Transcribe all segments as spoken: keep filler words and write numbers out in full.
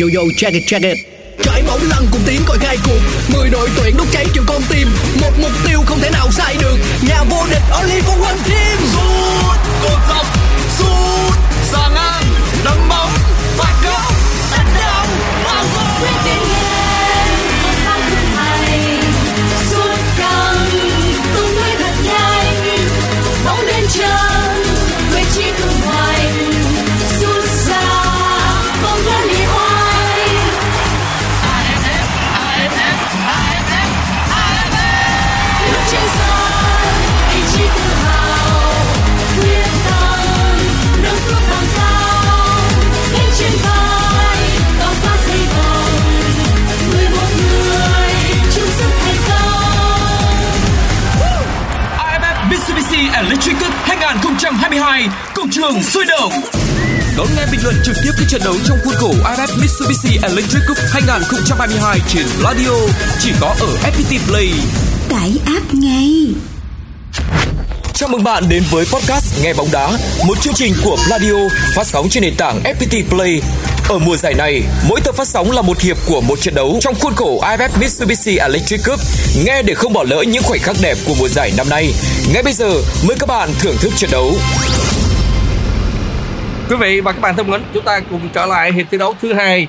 Yo yo check it check it. Trải mẫu lần cùng tiếng còi khai cuộc, mười đội tuyển đốt cháy triệu con tim, một mục tiêu không thể nào sai được. Nhà vô địch only for one team. Rút cột dọc, rút ra ngang, nâng bóng, phạt góc, tấn công, bao gồm quyết định lên, một thao thức hay, suốt căng, tung tới thật nhanh, bóng đến chân, vị trí cường hoành, rút ra, bóng ra đi hoài. a ép ép, a ép ép, a ép ép, a ép ép, lúc trên sân, ý chí tự hào, quyết tâm, nâng cúp bằng sao, gánh trên vai, đón qua dây vòng, người một người, chung sức thành công. a ép ép Mitsubishi Electric Cup hai không hai hai, công trường sôi động. Đón nghe bình luận trực tiếp các trận đấu trong khuôn khổ a ép ép Mitsubishi Electric Cup hai không hai hai trên radio, chỉ có ở ép pê tê Play. Tải app ngay. Chào mừng bạn đến với podcast Nghe Bóng Đá, một chương trình của Radio phát sóng trên nền tảng ép pê tê Play. Ở mùa giải này, mỗi tập phát sóng là một hiệp của một trận đấu trong khuôn khổ a ép ép Mitsubishi Electric Cup. Nghe để không bỏ lỡ những khoảnh khắc đẹp của mùa giải năm nay. Ngay bây giờ, mời các bạn thưởng thức trận đấu. Quý vị và các bạn thân mến, chúng ta cùng trở lại hiệp thi đấu thứ hai,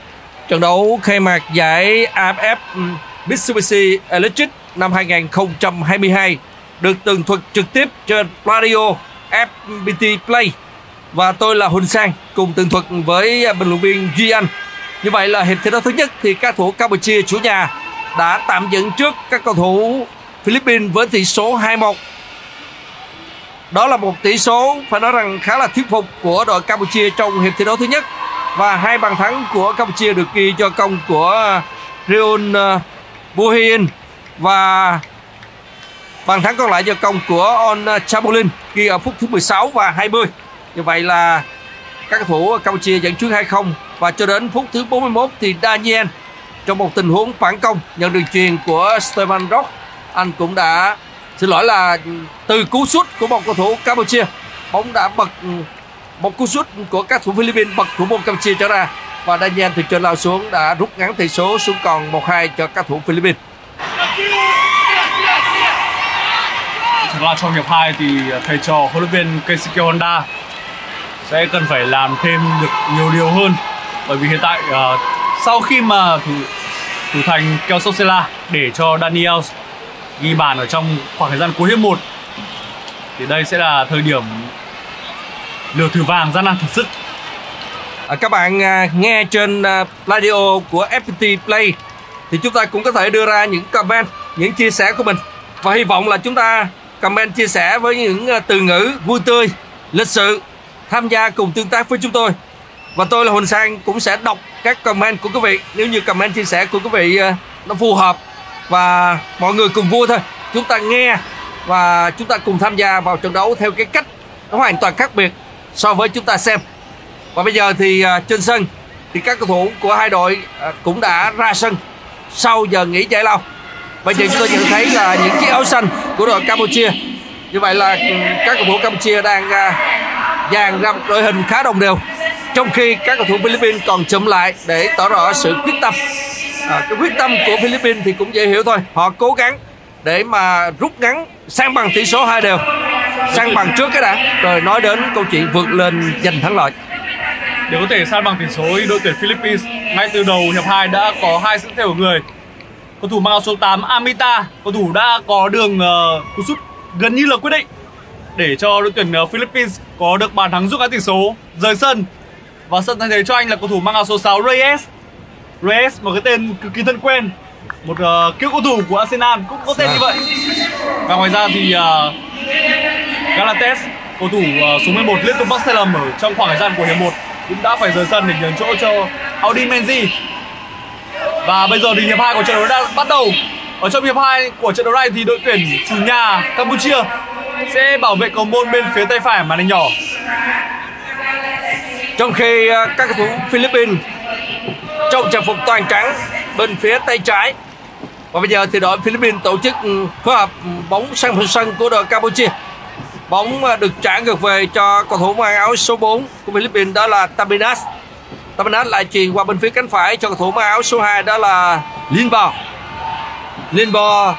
trận đấu khai mạc giải a ép ép Mitsubishi Electric năm hai không hai hai. Được tường thuật trực tiếp trên Radio ép pê tê Play. Và tôi là Huỳnh Sang cùng tường thuật với bình luận viên Duy Anh. Như vậy là hiệp thi đấu thứ nhất thì các thủ Campuchia chủ nhà đã tạm dẫn trước các cầu thủ Philippines với tỷ số hai một. Đó là một tỷ số phải nói rằng khá là thuyết phục của đội Campuchia trong hiệp thi đấu thứ nhất. Và hai bàn thắng của Campuchia được ghi do công của Rion Buhiin và bàn thắng còn lại do công của On Chabolin ghi ở phút thứ mười sáu và hai mươi. Như vậy là các cầu thủ Campuchia dẫn trước hai không. Và cho đến phút thứ bốn mươi mốt thì Daniel trong một tình huống phản công nhận đường chuyền của Steven Rock, anh cũng đã xin lỗi là từ cú sút của một cầu thủ Campuchia, bóng đã bật một cú sút của các thủ Philippines bật thủ môn Campuchia trở ra và Daniel từ trên lao xuống đã rút ngắn tỷ số xuống còn một hai cho các thủ Philippines. Thật là trong hiệp hai thì thầy trò huấn luyện viên Kasekia Honda sẽ cần phải làm thêm được nhiều điều hơn, bởi vì hiện tại uh, sau khi mà thủ, thủ thành Keo Sosela để cho Daniel ghi bàn ở trong khoảng thời gian cuối hiệp một thì đây sẽ là thời điểm lửa thử vàng gian nan thử sức. À, các bạn uh, nghe trên uh, radio của ép pê tê Play thì chúng ta cũng có thể đưa ra những comment, những chia sẻ của mình và hy vọng là chúng ta comment chia sẻ với những từ ngữ vui tươi, lịch sự, tham gia cùng tương tác với chúng tôi. Và tôi là Huỳnh Sang cũng sẽ đọc các comment của quý vị. Nếu như comment chia sẻ của quý vị nó phù hợp và mọi người cùng vui thôi, chúng ta nghe và chúng ta cùng tham gia vào trận đấu theo cái cách nó hoàn toàn khác biệt so với chúng ta xem. Và bây giờ thì trên sân thì các cầu thủ của hai đội cũng đã ra sân sau giờ nghỉ giải lao. Bây giờ chúng tôi nhận thấy là những chiếc áo xanh của đội Campuchia. Như vậy là các cầu thủ Campuchia đang dàn ra một đội hình khá đồng đều, trong khi các cầu thủ Philippines còn chậm lại để tỏ rõ sự quyết tâm. à, Cái quyết tâm của Philippines thì cũng dễ hiểu thôi. Họ cố gắng để mà rút ngắn sang bằng tỷ số hai đều, sang bằng trước cái đã, rồi nói đến câu chuyện vượt lên giành thắng lợi. Để có thể sang bằng tỷ số, đội tuyển Philippines ngay từ đầu hiệp hai đã có hai sự thay đổi người. Cầu thủ mang số tám Amita, cầu thủ đã có đường uh, cú sút gần như là quyết định để cho đội tuyển uh, Philippines có được bàn thắng giúp các tỷ số rời sân. Và sân thay thế cho anh là cầu thủ mang số sáu Reyes. Reyes một cái tên cực kỳ thân quen, một uh, cựu cầu thủ của Arsenal cũng có tên à. Như vậy. Và ngoài ra thì uh, Galates, cầu thủ uh, số mười một liên tục mắc sai lầm ở trong khoảng thời gian của hiệp một cũng đã phải rời sân để nhường chỗ cho Aldi Menzi. Và bây giờ thì hiệp hai của trận đấu đã bắt đầu. Ở trong hiệp hai của trận đấu này thì đội tuyển chủ nhà Campuchia sẽ bảo vệ cầu môn bên phía tay phải màn hình nhỏ, trong khi các cầu thủ Philippines trong trang phục toàn trắng bên phía tay trái. Và bây giờ thì đội Philippines tổ chức phối hợp bóng sang phần sân của đội Campuchia. Bóng được trả ngược về cho cầu thủ mang áo số bốn của Philippines, đó là Tabinas. Tabinas lại chuyền qua bên phía cánh phải cho cầu thủ mang áo số hai đó là Lim Bao. Lim Bao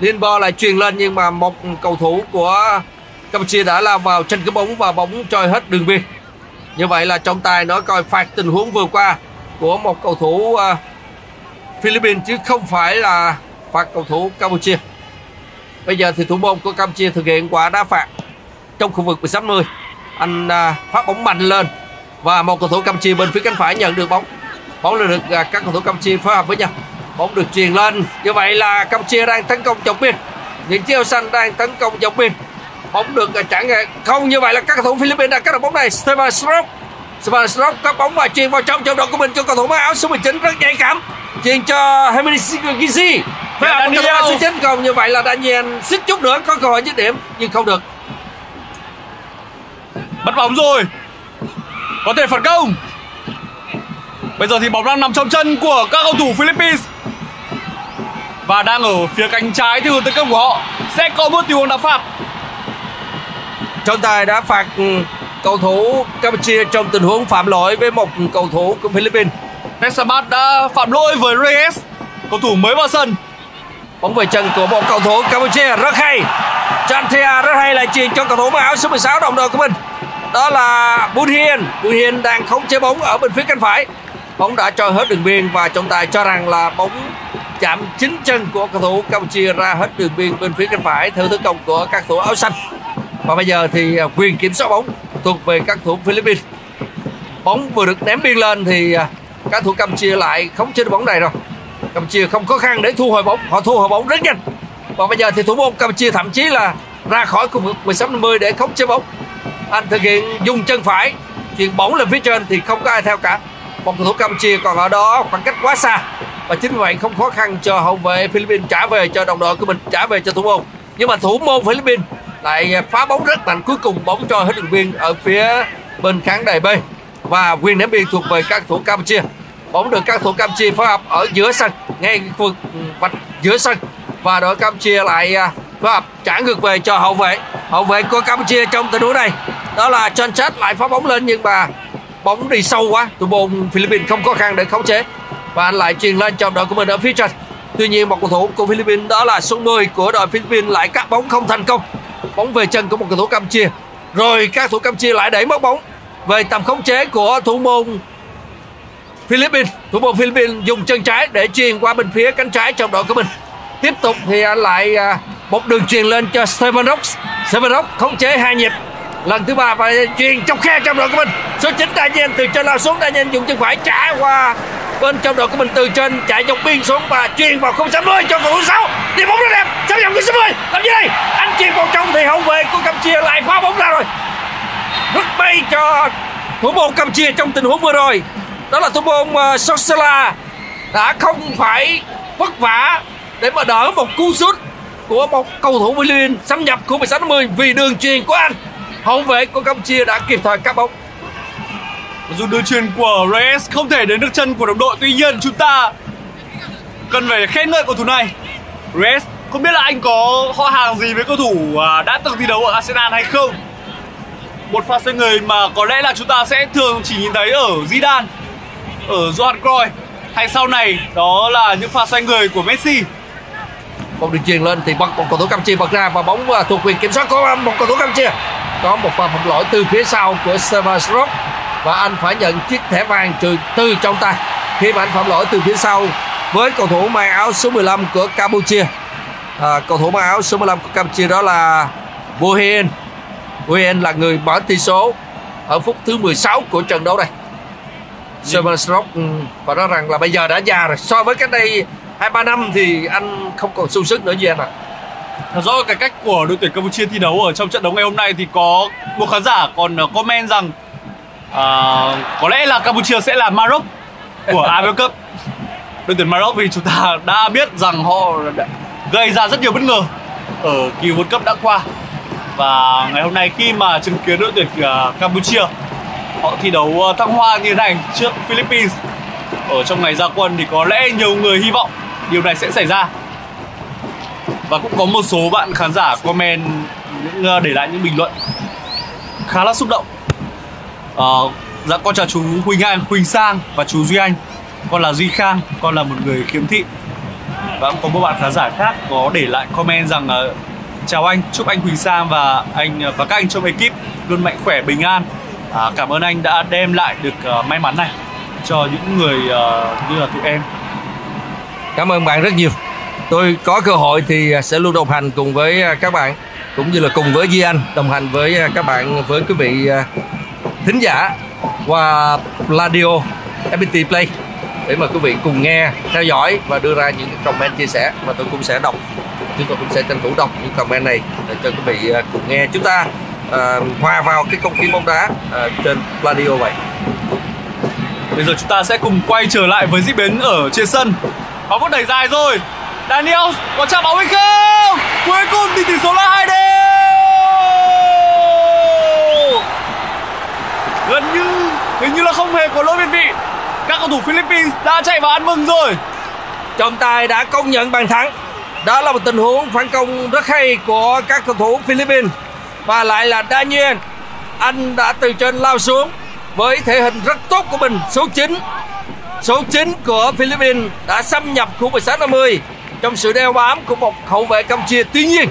Lim Bao lại chuyền lên nhưng mà một cầu thủ của Campuchia đã lao vào trên cái bóng và bóng trôi hết đường biên. Như vậy là trọng tài nó coi phạt tình huống vừa qua của một cầu thủ uh, Philippines chứ không phải là phạt cầu thủ Campuchia. Bây giờ thì thủ môn của Campuchia thực hiện quả đá phạt trong khu vực mười sáu mười. Anh uh, phát bóng mạnh lên và một cầu thủ Campuchia bên phía cánh phải nhận được bóng. Bóng được uh, các cầu thủ Campuchia phối hợp với nhau. Bóng được truyền lên. Như vậy là Campuchia đang tấn công dọc biên. Những chiếc áo xanh đang tấn công dọc biên. Bóng được trả ngang không, như vậy là các cầu thủ Philippines đã cắt được bóng này. Steven Rock, Steven Rock cắt bóng và chuyền vào trong chỗ đội của mình cho cầu thủ mang áo số mười chín rất nhạy cảm, chuyền cho Hermann Gizzi. Và Daniel số chín không, như vậy là Daniel xích chút nữa có cơ hội dứt điểm nhưng không được. Bắt bóng rồi, có thể phản công. Bây giờ thì bóng đang nằm trong chân của các cầu thủ Philippines và đang ở phía cánh trái theo hướng tấn công của họ. Sẽ có một tình huống đá phạt. Trọng tài đã phạt cầu thủ Campuchia trong tình huống phạm lỗi với một cầu thủ của Philippines. Samad đã phạm lỗi với Reyes, cầu thủ mới vào sân. Bóng về chân của một cầu thủ Campuchia rất hay. Chanthea rất hay là chuyền cho cầu thủ mặc áo số mười sáu đồng đội của mình. Đó là Bunheing. Bunheing đang khống chế bóng ở bên phía cánh phải. Bóng đã trôi hết đường biên và trọng tài cho rằng là bóng chạm chính chân của cầu thủ Campuchia ra hết đường biên bên phía cánh phải theo tấn công của các cầu thủ áo xanh. Và bây giờ thì quyền kiểm soát bóng thuộc về các thủ Philippines. Bóng vừa được ném biên lên thì các thủ Campuchia lại khống chế bóng này rồi. Campuchia không khó khăn để thu hồi bóng, họ thu hồi bóng rất nhanh. Và bây giờ thì thủ môn Campuchia thậm chí là ra khỏi khu vực mười sáu năm mươi để khống chế bóng. Anh thực hiện dùng chân phải, chuyền bóng lên phía trên thì không có ai theo cả. Một cầu thủ Campuchia còn ở đó khoảng cách quá xa và chính vì vậy không khó khăn cho hậu vệ Philippines trả về cho đồng đội của mình, trả về cho thủ môn. Nhưng mà thủ môn Philippines lại phá bóng rất mạnh, cuối cùng bóng trôi hết đường biên ở phía bên khán đài B và quyền ném biên thuộc về các thủ Campuchia. Bóng được các thủ Campuchia phối hợp ở giữa sân, ngay khu vực vạch giữa sân và đội Campuchia lại phối hợp trả ngược về cho hậu vệ. Hậu vệ của Campuchia trong tình huống này đó là Chan Jack lại phá bóng lên nhưng mà bóng đi sâu quá, thủ môn Philippines không có khăn để khống chế và anh lại truyền lên cho đội của mình ở phía trên. Tuy nhiên một cầu thủ của Philippines đó là số mười của đội Philippines lại cắt bóng không thành công. Bóng về chân của một cầu thủ Campuchia. Rồi các thủ Campuchia lại đẩy mất bóng về tầm khống chế của thủ môn Philippines. Thủ môn Philippines dùng chân trái để chuyền qua bên phía cánh trái trong đội của mình. Tiếp tục thì anh lại một đường chuyền lên cho Steven Rock. Steven Rock khống chế hai nhịp. Lần thứ ba và chuyền trong khe trong đội của mình. Số chín Daniel từ trên lao xuống, Daniel dùng chân phải trả qua bên trong đội của mình từ trên chạy dọc biên xuống và chuyền vào không sắm lưới cho cầu thủ sáu. Đi bóng rất đẹp, sắp dòng của số mười. Làm gì đây? Anh chuyền vào trong thì hậu vệ của Campuchia lại phá bóng ra rồi. Rất may cho thủ môn Campuchia trong tình huống vừa rồi. Đó là thủ môn Sosela đã không phải vất vả để mà đỡ một cú sút của một cầu thủ Philippines xâm nhập của mười sáu năm mươi vì đường chuyền của anh. Hậu vệ của Campuchia đã kịp thời cắt bóng. Dù đường chuyền của Reyes không thể đến được chân của đồng đội, tuy nhiên chúng ta cần phải khen ngợi cầu thủ này. Reyes không biết là anh có họ hàng gì với cầu thủ đã từng thi đấu ở Arsenal hay không. Một pha xoay người mà có lẽ là chúng ta sẽ thường chỉ nhìn thấy ở Zidane, ở Johan Cruyff hay sau này đó là những pha xoay người của Messi. Bóng được chuyền lên thì bật một cầu thủ Campuchia bật ra và bóng thuộc quyền kiểm soát của một cầu thủ Campuchia. Có một pha phạm lỗi từ phía sau của Steven Rock và anh phải nhận chiếc thẻ vàng trừ từ trọng tài khi mà anh phạm lỗi từ phía sau với cầu thủ mang áo số mười lăm của Campuchia. À, cầu thủ mang áo số mười lăm của Campuchia đó là Buhiin. Buhiin là người mở tỷ số ở phút thứ mười sáu của trận đấu này. Steven Rock và nói rằng là bây giờ đã già rồi, so với cách đây hai ba năm thì anh không còn sung sức nữa gì anh ạ. À, do cái cách của đội tuyển Campuchia thi đấu ở trong trận đấu ngày hôm nay thì có một khán giả còn comment rằng uh, có lẽ là Campuchia sẽ là Maroc của a ép ép Cup. Đội tuyển Maroc vì chúng ta đã biết rằng họ gây ra rất nhiều bất ngờ ở kỳ World Cup đã qua. Và ngày hôm nay khi mà chứng kiến đội tuyển uh, Campuchia họ thi đấu thăng hoa như thế này trước Philippines ở trong ngày ra quân thì có lẽ nhiều người hy vọng điều này sẽ xảy ra. Và cũng có một số bạn khán giả comment những, để lại những bình luận khá là xúc động. À, Dạ con chào chú Huỳnh Anh, Huỳnh Sang và chú Duy Anh. Con là Duy Khang, con là một người khiếm thị. Và cũng có một bạn khán giả khác có để lại comment rằng uh, chào anh, chúc anh Huỳnh Sang và anh và các anh trong ekip luôn mạnh khỏe, bình an. À, cảm ơn anh đã đem lại được uh, may mắn này cho những người uh, như là tụi em. Cảm ơn bạn rất nhiều. Tôi có cơ hội thì sẽ luôn đồng hành cùng với các bạn, cũng như là cùng với Duy Anh, đồng hành với các bạn, với quý vị thính giả qua radio ép pê tê Play để mà quý vị cùng nghe, theo dõi và đưa ra những comment chia sẻ. Và tôi cũng sẽ đọc, chúng tôi cũng sẽ tranh thủ đọc những comment này để cho quý vị cùng nghe. Chúng ta uh, hòa vào cái không khí bóng đá uh, trên radio vậy. Bây giờ chúng ta sẽ cùng quay trở lại với diễn biến ở trên sân. Bóng có đẩy dài rồi, Daniel có chạm bóng hay không? Cuối cùng thì tỷ số là hai đều. Gần như, hình như là không hề có lỗi biên vị. Các cầu thủ Philippines đã chạy vào ăn mừng rồi. Trọng tài đã công nhận bàn thắng. Đó là một tình huống phản công rất hay của các cầu thủ Philippines. Và lại là Daniel, anh đã từ trên lao xuống với thể hình rất tốt của mình. Số chín Số chín của Philippines đã xâm nhập khu mười sáu năm mươi trong sự đeo bám của một hậu vệ Campuchia. Tuy nhiên,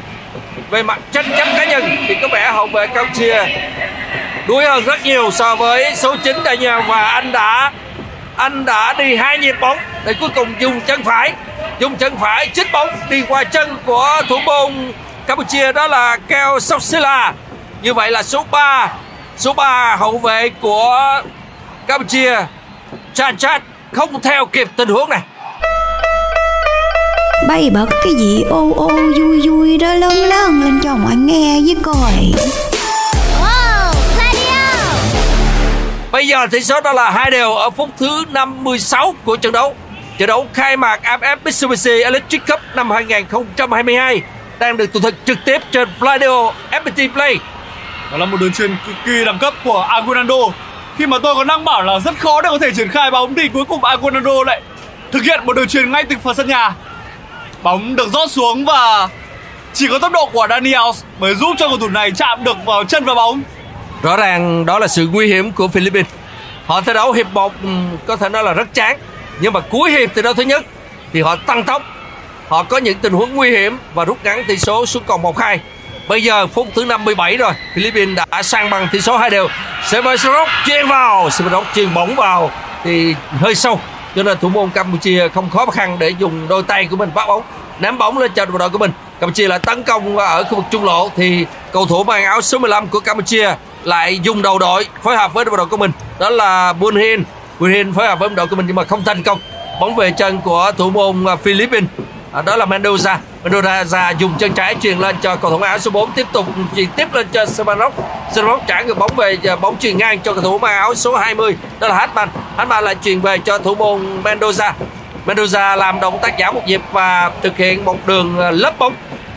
về mặt tranh chấp cá nhân thì có vẻ hậu vệ Campuchia đuối hơn rất nhiều so với số chín Daniel. Và anh đã anh đã đi hai nhịp bóng để cuối cùng dùng chân phải, dùng chân phải chích bóng đi qua chân của thủ môn Campuchia, đó là Keo Sosela. Như vậy là số ba hậu vệ của Campuchia, Chan Jack, không theo kịp tình huống này. Bay bật cái gì ô ô vui vui đó, lớn lớn lên cho mọi nghe với coi. Wow, radio. Bây giờ tỷ số đó là hai đều ở phút thứ năm mươi sáu của trận đấu. Trận đấu khai mạc a ép ép Mitsubishi Electric Cup năm hai không hai hai đang được thực trực tiếp trên radio ép pê tê Play. Đó là một đường chuyền cực kỳ đẳng cấp của Aguinaldo. Khi mà tôi còn đang bảo là rất khó để có thể triển khai bóng thì cuối cùng Aguinaldo lại thực hiện một đường chuyền ngay từ phần sân nhà. Bóng được rót xuống và chỉ có tốc độ của Daniel mới giúp cho cầu thủ này chạm được vào chân vào bóng. Rõ ràng đó là sự nguy hiểm của Philippines. Họ thi đấu hiệp một có thể nói là rất chán, nhưng mà cuối hiệp thi đấu thứ nhất thì họ tăng tốc, họ có những tình huống nguy hiểm và rút ngắn tỷ số xuống còn một hai. Bây giờ phút thứ năm mươi bảy rồi, Philippines đã sang bằng tỷ số hai đều. Steven Rock chuyền vào, Steven Rock chuyền bóng vào thì hơi sâu, cho nên thủ môn Campuchia không khó khăn để dùng đôi tay của mình bắt bóng, ném bóng lên cho đội của mình. Campuchia lại tấn công ở khu vực trung lộ thì cầu thủ mang áo số mười lăm của Campuchia lại dùng đầu đội phối hợp với đội của mình, đó là Bunheing. Bunheing phối hợp với đội của mình nhưng mà không thành công. Bóng về chân của thủ môn Philippines, đó là Mendoza. Mendoza dùng chân trái chuyền lên cho cầu thủ áo số bốn, tiếp tục chuyền tiếp lên cho Samanok. Samanok trả ngược bóng về, bóng chuyền ngang cho cầu thủ mang áo số hai mươi, đó là Hartman. Hartman lại chuyền về cho thủ môn Mendoza. Mendoza làm động tác giảm một nhịp và thực hiện một đường lấp bóng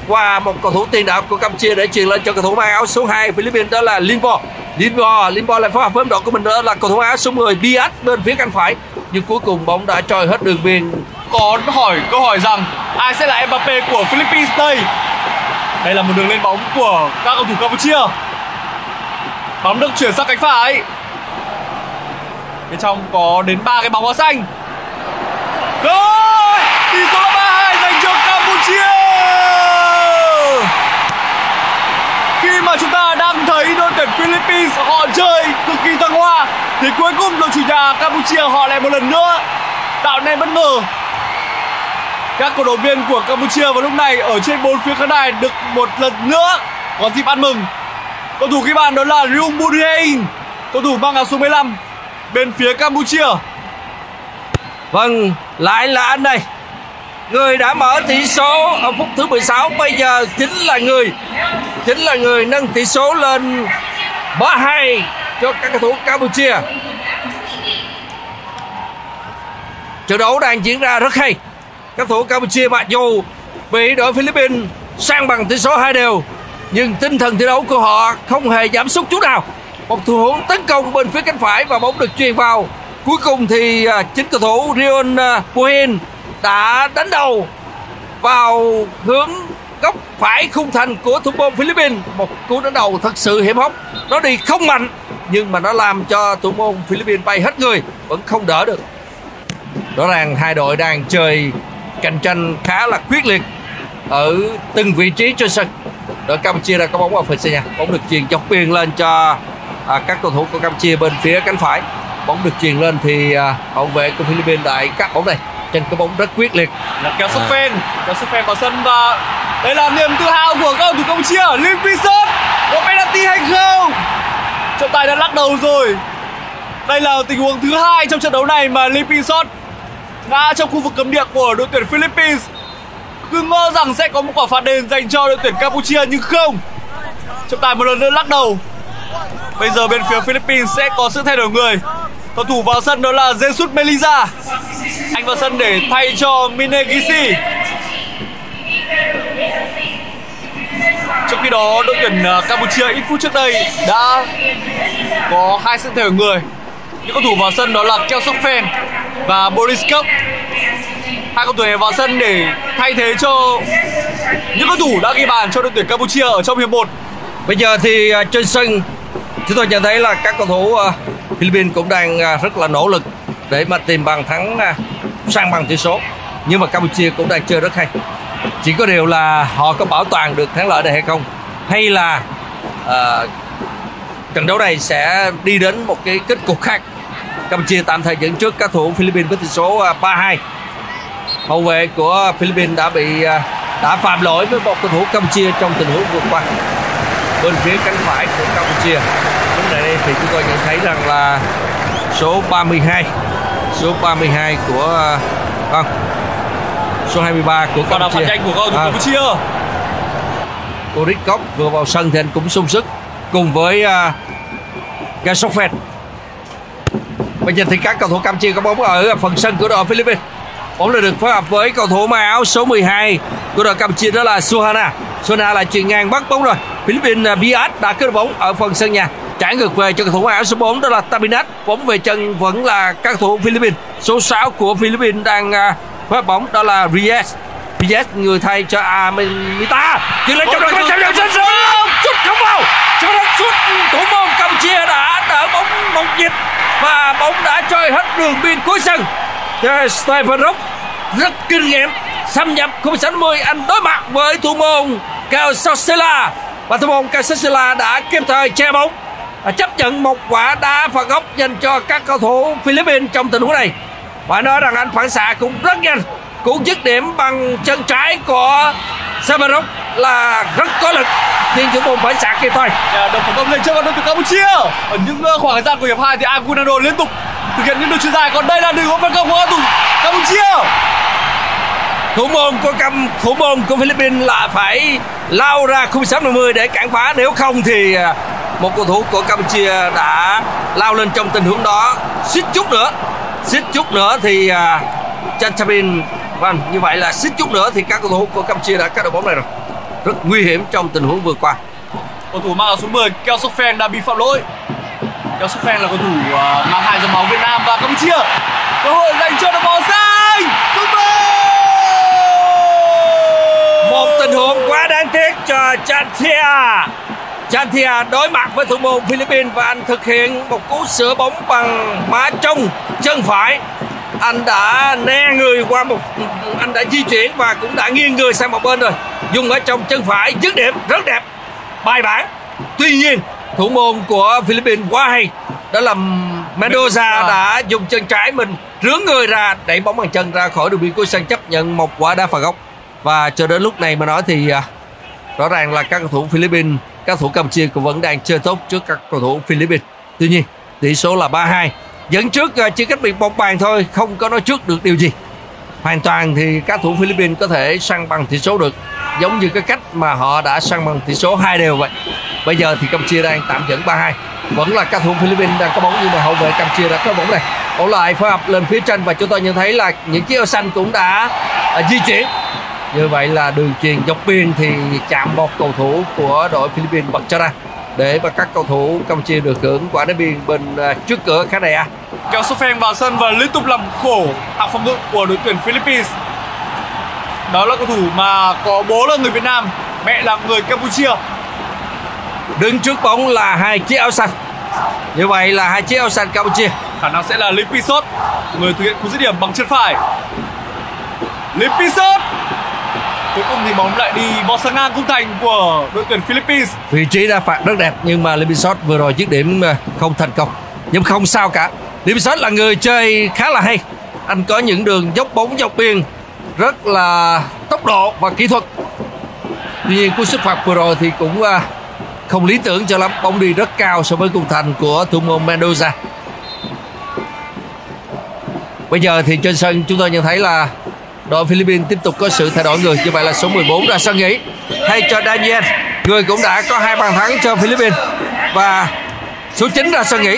qua một cầu thủ tiền đạo của Campuchia để chuyền lên cho cầu thủ mang áo số hai Philippines, đó là Lim Bao. Lim Bao, Lim Bao lại phối hợp với đội của mình, đó là cầu thủ áo số mười Diaz bên phía cánh phải, nhưng cuối cùng bóng đã trôi hết đường biên. Có hỏi câu hỏi rằng ai sẽ là Mbappé của Philippines đây? Đây là một đường lên bóng của các cầu thủ Campuchia. Bóng được chuyển sang cánh phải. Bên trong có đến ba cái bóng áo xanh. Goal! Tỷ số ba hai dành cho Campuchia. Khi mà chúng ta đang thấy đội tuyển Philippines họ chơi cực kỳ thăng hoa thì cuối cùng đội chủ nhà Campuchia họ lại một lần nữa tạo nên bất ngờ. Các cổ động viên của Campuchia vào lúc này ở trên bốn phía khán đài được một lần nữa có dịp ăn mừng. Cầu thủ ghi bàn đó là Rion Buhiin, cầu thủ mang áo số mười lăm bên phía Campuchia. Vâng, lại là anh đây, người đã mở tỷ số ở phút thứ mười sáu. Bây giờ chính là người chính là người nâng tỷ số lên ba hai cho các cầu thủ Campuchia. Trận đấu đang diễn ra rất hay. Các thủ Campuchia mặc dù bị đội Philippines sang bằng tỷ số hai đều nhưng tinh thần thi đấu của họ không hề giảm sút chút nào. Một tình huống tấn công bên phía cánh phải và bóng được chuyền vào. Cuối cùng thì chính cầu thủ Rion Buhiin đã đánh đầu vào hướng góc phải khung thành của thủ môn Philippines. Một cú đánh đầu thật sự hiểm hóc, nó đi không mạnh nhưng mà nó làm cho thủ môn Philippines bay hết người, vẫn không đỡ được. Rõ ràng hai đội đang chơi cạnh tranh khá là quyết liệt ở từng vị trí trên sân. Đội Campuchia đã có bóng vào phần sân nhà, bóng được chuyền dọc biên lên cho à, các cầu thủ của Campuchia bên phía cánh phải. Bóng được chuyền lên thì à, hậu vệ của Philippines lại cắt bóng này, trên cái bóng rất quyết liệt là Keo Sosela. Keo Sosela vào sân và đây là niềm tự hào của cầu thủ Campuchia. Lim Pisoth có penalty hay không? Trọng tài đã lắc đầu rồi. Đây là tình huống thứ hai trong trận đấu này mà Lim Pisoth ngã trong khu vực cấm địa của đội tuyển Philippines. Cứ ngỡ rằng sẽ có một quả phạt đền dành cho đội tuyển Campuchia nhưng không. Trọng tài một lần nữa lắc đầu. Bây giờ bên phía Philippines sẽ có sự thay đổi người. Cầu thủ vào sân đó là Jesus Melliza. Anh vào sân để thay cho Mine Gizzi. Trong khi đó đội tuyển Campuchia ít phút trước đây đã có hai sự thay đổi người. Những cầu thủ vào sân đó là Keo Sokphen và Boris Cup. Hai cầu thủ này vào sân để thay thế cho những cầu thủ đã ghi bàn cho đội tuyển Campuchia ở trong hiệp một. Bây giờ thì trên sân chúng tôi nhận thấy là các cầu thủ Philippines cũng đang rất là nỗ lực để mà tìm bàn thắng sang bằng tỷ số. Nhưng mà Campuchia cũng đang chơi rất hay. Chỉ có điều là họ có bảo toàn được thắng lợi này hay không, hay là uh, trận đấu này sẽ đi đến một cái kết cục khác. Campuchia tạm thời dẫn trước các thủ Philippines với tỷ số ba hai. Hậu vệ của Philippines đã bị đã phạm lỗi với một cầu thủ Campuchia trong tình huống vừa qua. Bên phía cánh phải của Campuchia, vấn đề thì chúng tôi nhận thấy rằng là số ba mươi hai, số ba mươi hai của không, số hai mươi ba của Campuchia. Đó là phản nhanh của cầu thủ Campuchia. Boris Cốc vừa vào sân thì anh cũng sung sức cùng với Gasofet. Bây giờ thì các cầu thủ Campuchia có bóng ở phần sân của đội Philippines. Bóng lại được phối hợp với cầu thủ mang áo số mười hai của đội Campuchia đó là Suhana. Suhana là chuyền ngang bắt bóng rồi. Philippines Diaz đã cướp bóng ở phần sân nhà, trả ngược về cho cầu thủ mang áo số bốn đó là Tabinas. Bóng về chân vẫn là các cầu thủ Philippines. Số sáu của Philippines đang phối hợp bóng đó là Reyes. Reyes người thay cho Amita. Chuyền lên trong đội tuyển Campuchia. Sút không vào. Cho đến sút thủ môn Campuchia đã đỡ bóng một nhịp và bóng đã trôi hết đường biên cuối sân. Steven Rock rất kinh nghiệm xâm nhập khung sáu mươi, anh đối mặt với thủ môn Keo Sosela và thủ môn Keo Sosela đã kịp thời che bóng, chấp nhận một quả đá phạt góc dành cho các cầu thủ Philippines trong tình huống này. Phải nói rằng anh phản xạ cũng rất nhanh, cũng dứt điểm bằng chân trái của Steven Rock là rất có lực, nhưng thủ môn phản xạ kịp thời. Đồng phản công lên trước đội tuyển Campuchia. Ở những khoảng thời gian của hiệp hai thì Aguinaldo liên tục thực hiện những đường chuyền dài, còn đây là đường phản công của cầu thủ Campuchia. Thủ môn của Cam, thủ môn của Philippines là phải lao ra khung sáu mươi để cản phá, nếu không thì một cầu thủ của Campuchia đã lao lên trong tình huống đó, suýt chút nữa, suýt chút nữa thì Chanthea, vâng, như vậy là suýt chút nữa thì các cầu thủ của Campuchia đã cắt được bóng này rồi. Rất nguy hiểm trong tình huống vừa qua. Cầu thủ mang áo số mười Keo Sokphen đã bị phạm lỗi. Keo Sokphen là cầu thủ uh, mang hai dòng máu Việt Nam và Campuchia. Cơ hội dành cho đội màu xanh. Một tình huống quá đáng tiếc cho Chanthea. Chanthea đối mặt với thủ môn Philippines và anh thực hiện một cú sửa bóng bằng má trong chân phải. Anh đã né người qua một, anh đã di chuyển và cũng đã nghiêng người sang một bên rồi. Dùng ở trong chân phải dứt điểm rất đẹp, bài bản. Tuy nhiên thủ môn của Philippines quá hay, đó là Mendoza đã dùng chân trái mình rướn người ra, đẩy bóng bằng chân ra khỏi đường biên cuối sân, chấp nhận một quả đá phạt góc. Và cho đến lúc này mà nói thì à, rõ ràng là các cầu thủ Philippines, các cầu thủ Campuchia cũng vẫn đang chơi tốt trước các cầu thủ Philippines. Tuy nhiên tỷ số là ba hai, dẫn trước chỉ cách biệt một bàn thôi, không có nói trước được điều gì. Hoàn toàn thì các thủ Philippines có thể săn bằng tỷ số được, giống như cái cách mà họ đã săn bằng tỷ số hai đều vậy. Bây giờ thì Campuchia đang tạm dẫn ba hai. Vẫn là các thủ Philippines đang có bóng nhưng mà hậu vệ Campuchia đã có bóng này. Bóng lại phối hợp lên phía trên và chúng tôi nhận thấy là những chiếc áo xanh cũng đã à, di chuyển. Như vậy là đường chuyền dọc biên thì chạm một cầu thủ của đội Philippines bật cho ra để mà các cầu thủ Campuchia được hưởng quả đá biên bên trước cửa khán đài A. Keo Sokphen vào sân và liên tục làm khổ hàng phòng ngự của đội tuyển Philippines. Đó là cầu thủ mà có bố là người Việt Nam, mẹ là người Campuchia. Đứng trước bóng là hai chiếc áo xanh. Như vậy là hai chiếc offside Campuchia. Khả năng sẽ là Lim Pisoth, người thực hiện cú dứt điểm bằng chân phải. Lim Pisoth. Cuối cùng thì bóng lại đi vào sang ngang khung thành của đội tuyển Philippines. Vị trí đá phạt rất đẹp nhưng mà Lim Pisoth vừa rồi dứt điểm không thành công. Nhưng không sao cả. Lim Pisoth là người chơi khá là hay. Anh có những đường dốc bóng dọc biên rất là tốc độ và kỹ thuật. Tuy nhiên cú xuất phạt vừa rồi thì cũng không lý tưởng cho lắm, bóng đi rất cao so với khung thành của thủ môn Mendoza. Bây giờ thì trên sân chúng tôi nhận thấy là đội Philippines tiếp tục có sự thay đổi người. Như vậy là số mười bốn ra sân nghỉ thay cho Daniel, người cũng đã có hai bàn thắng cho Philippines. Và số chín ra sân nghỉ,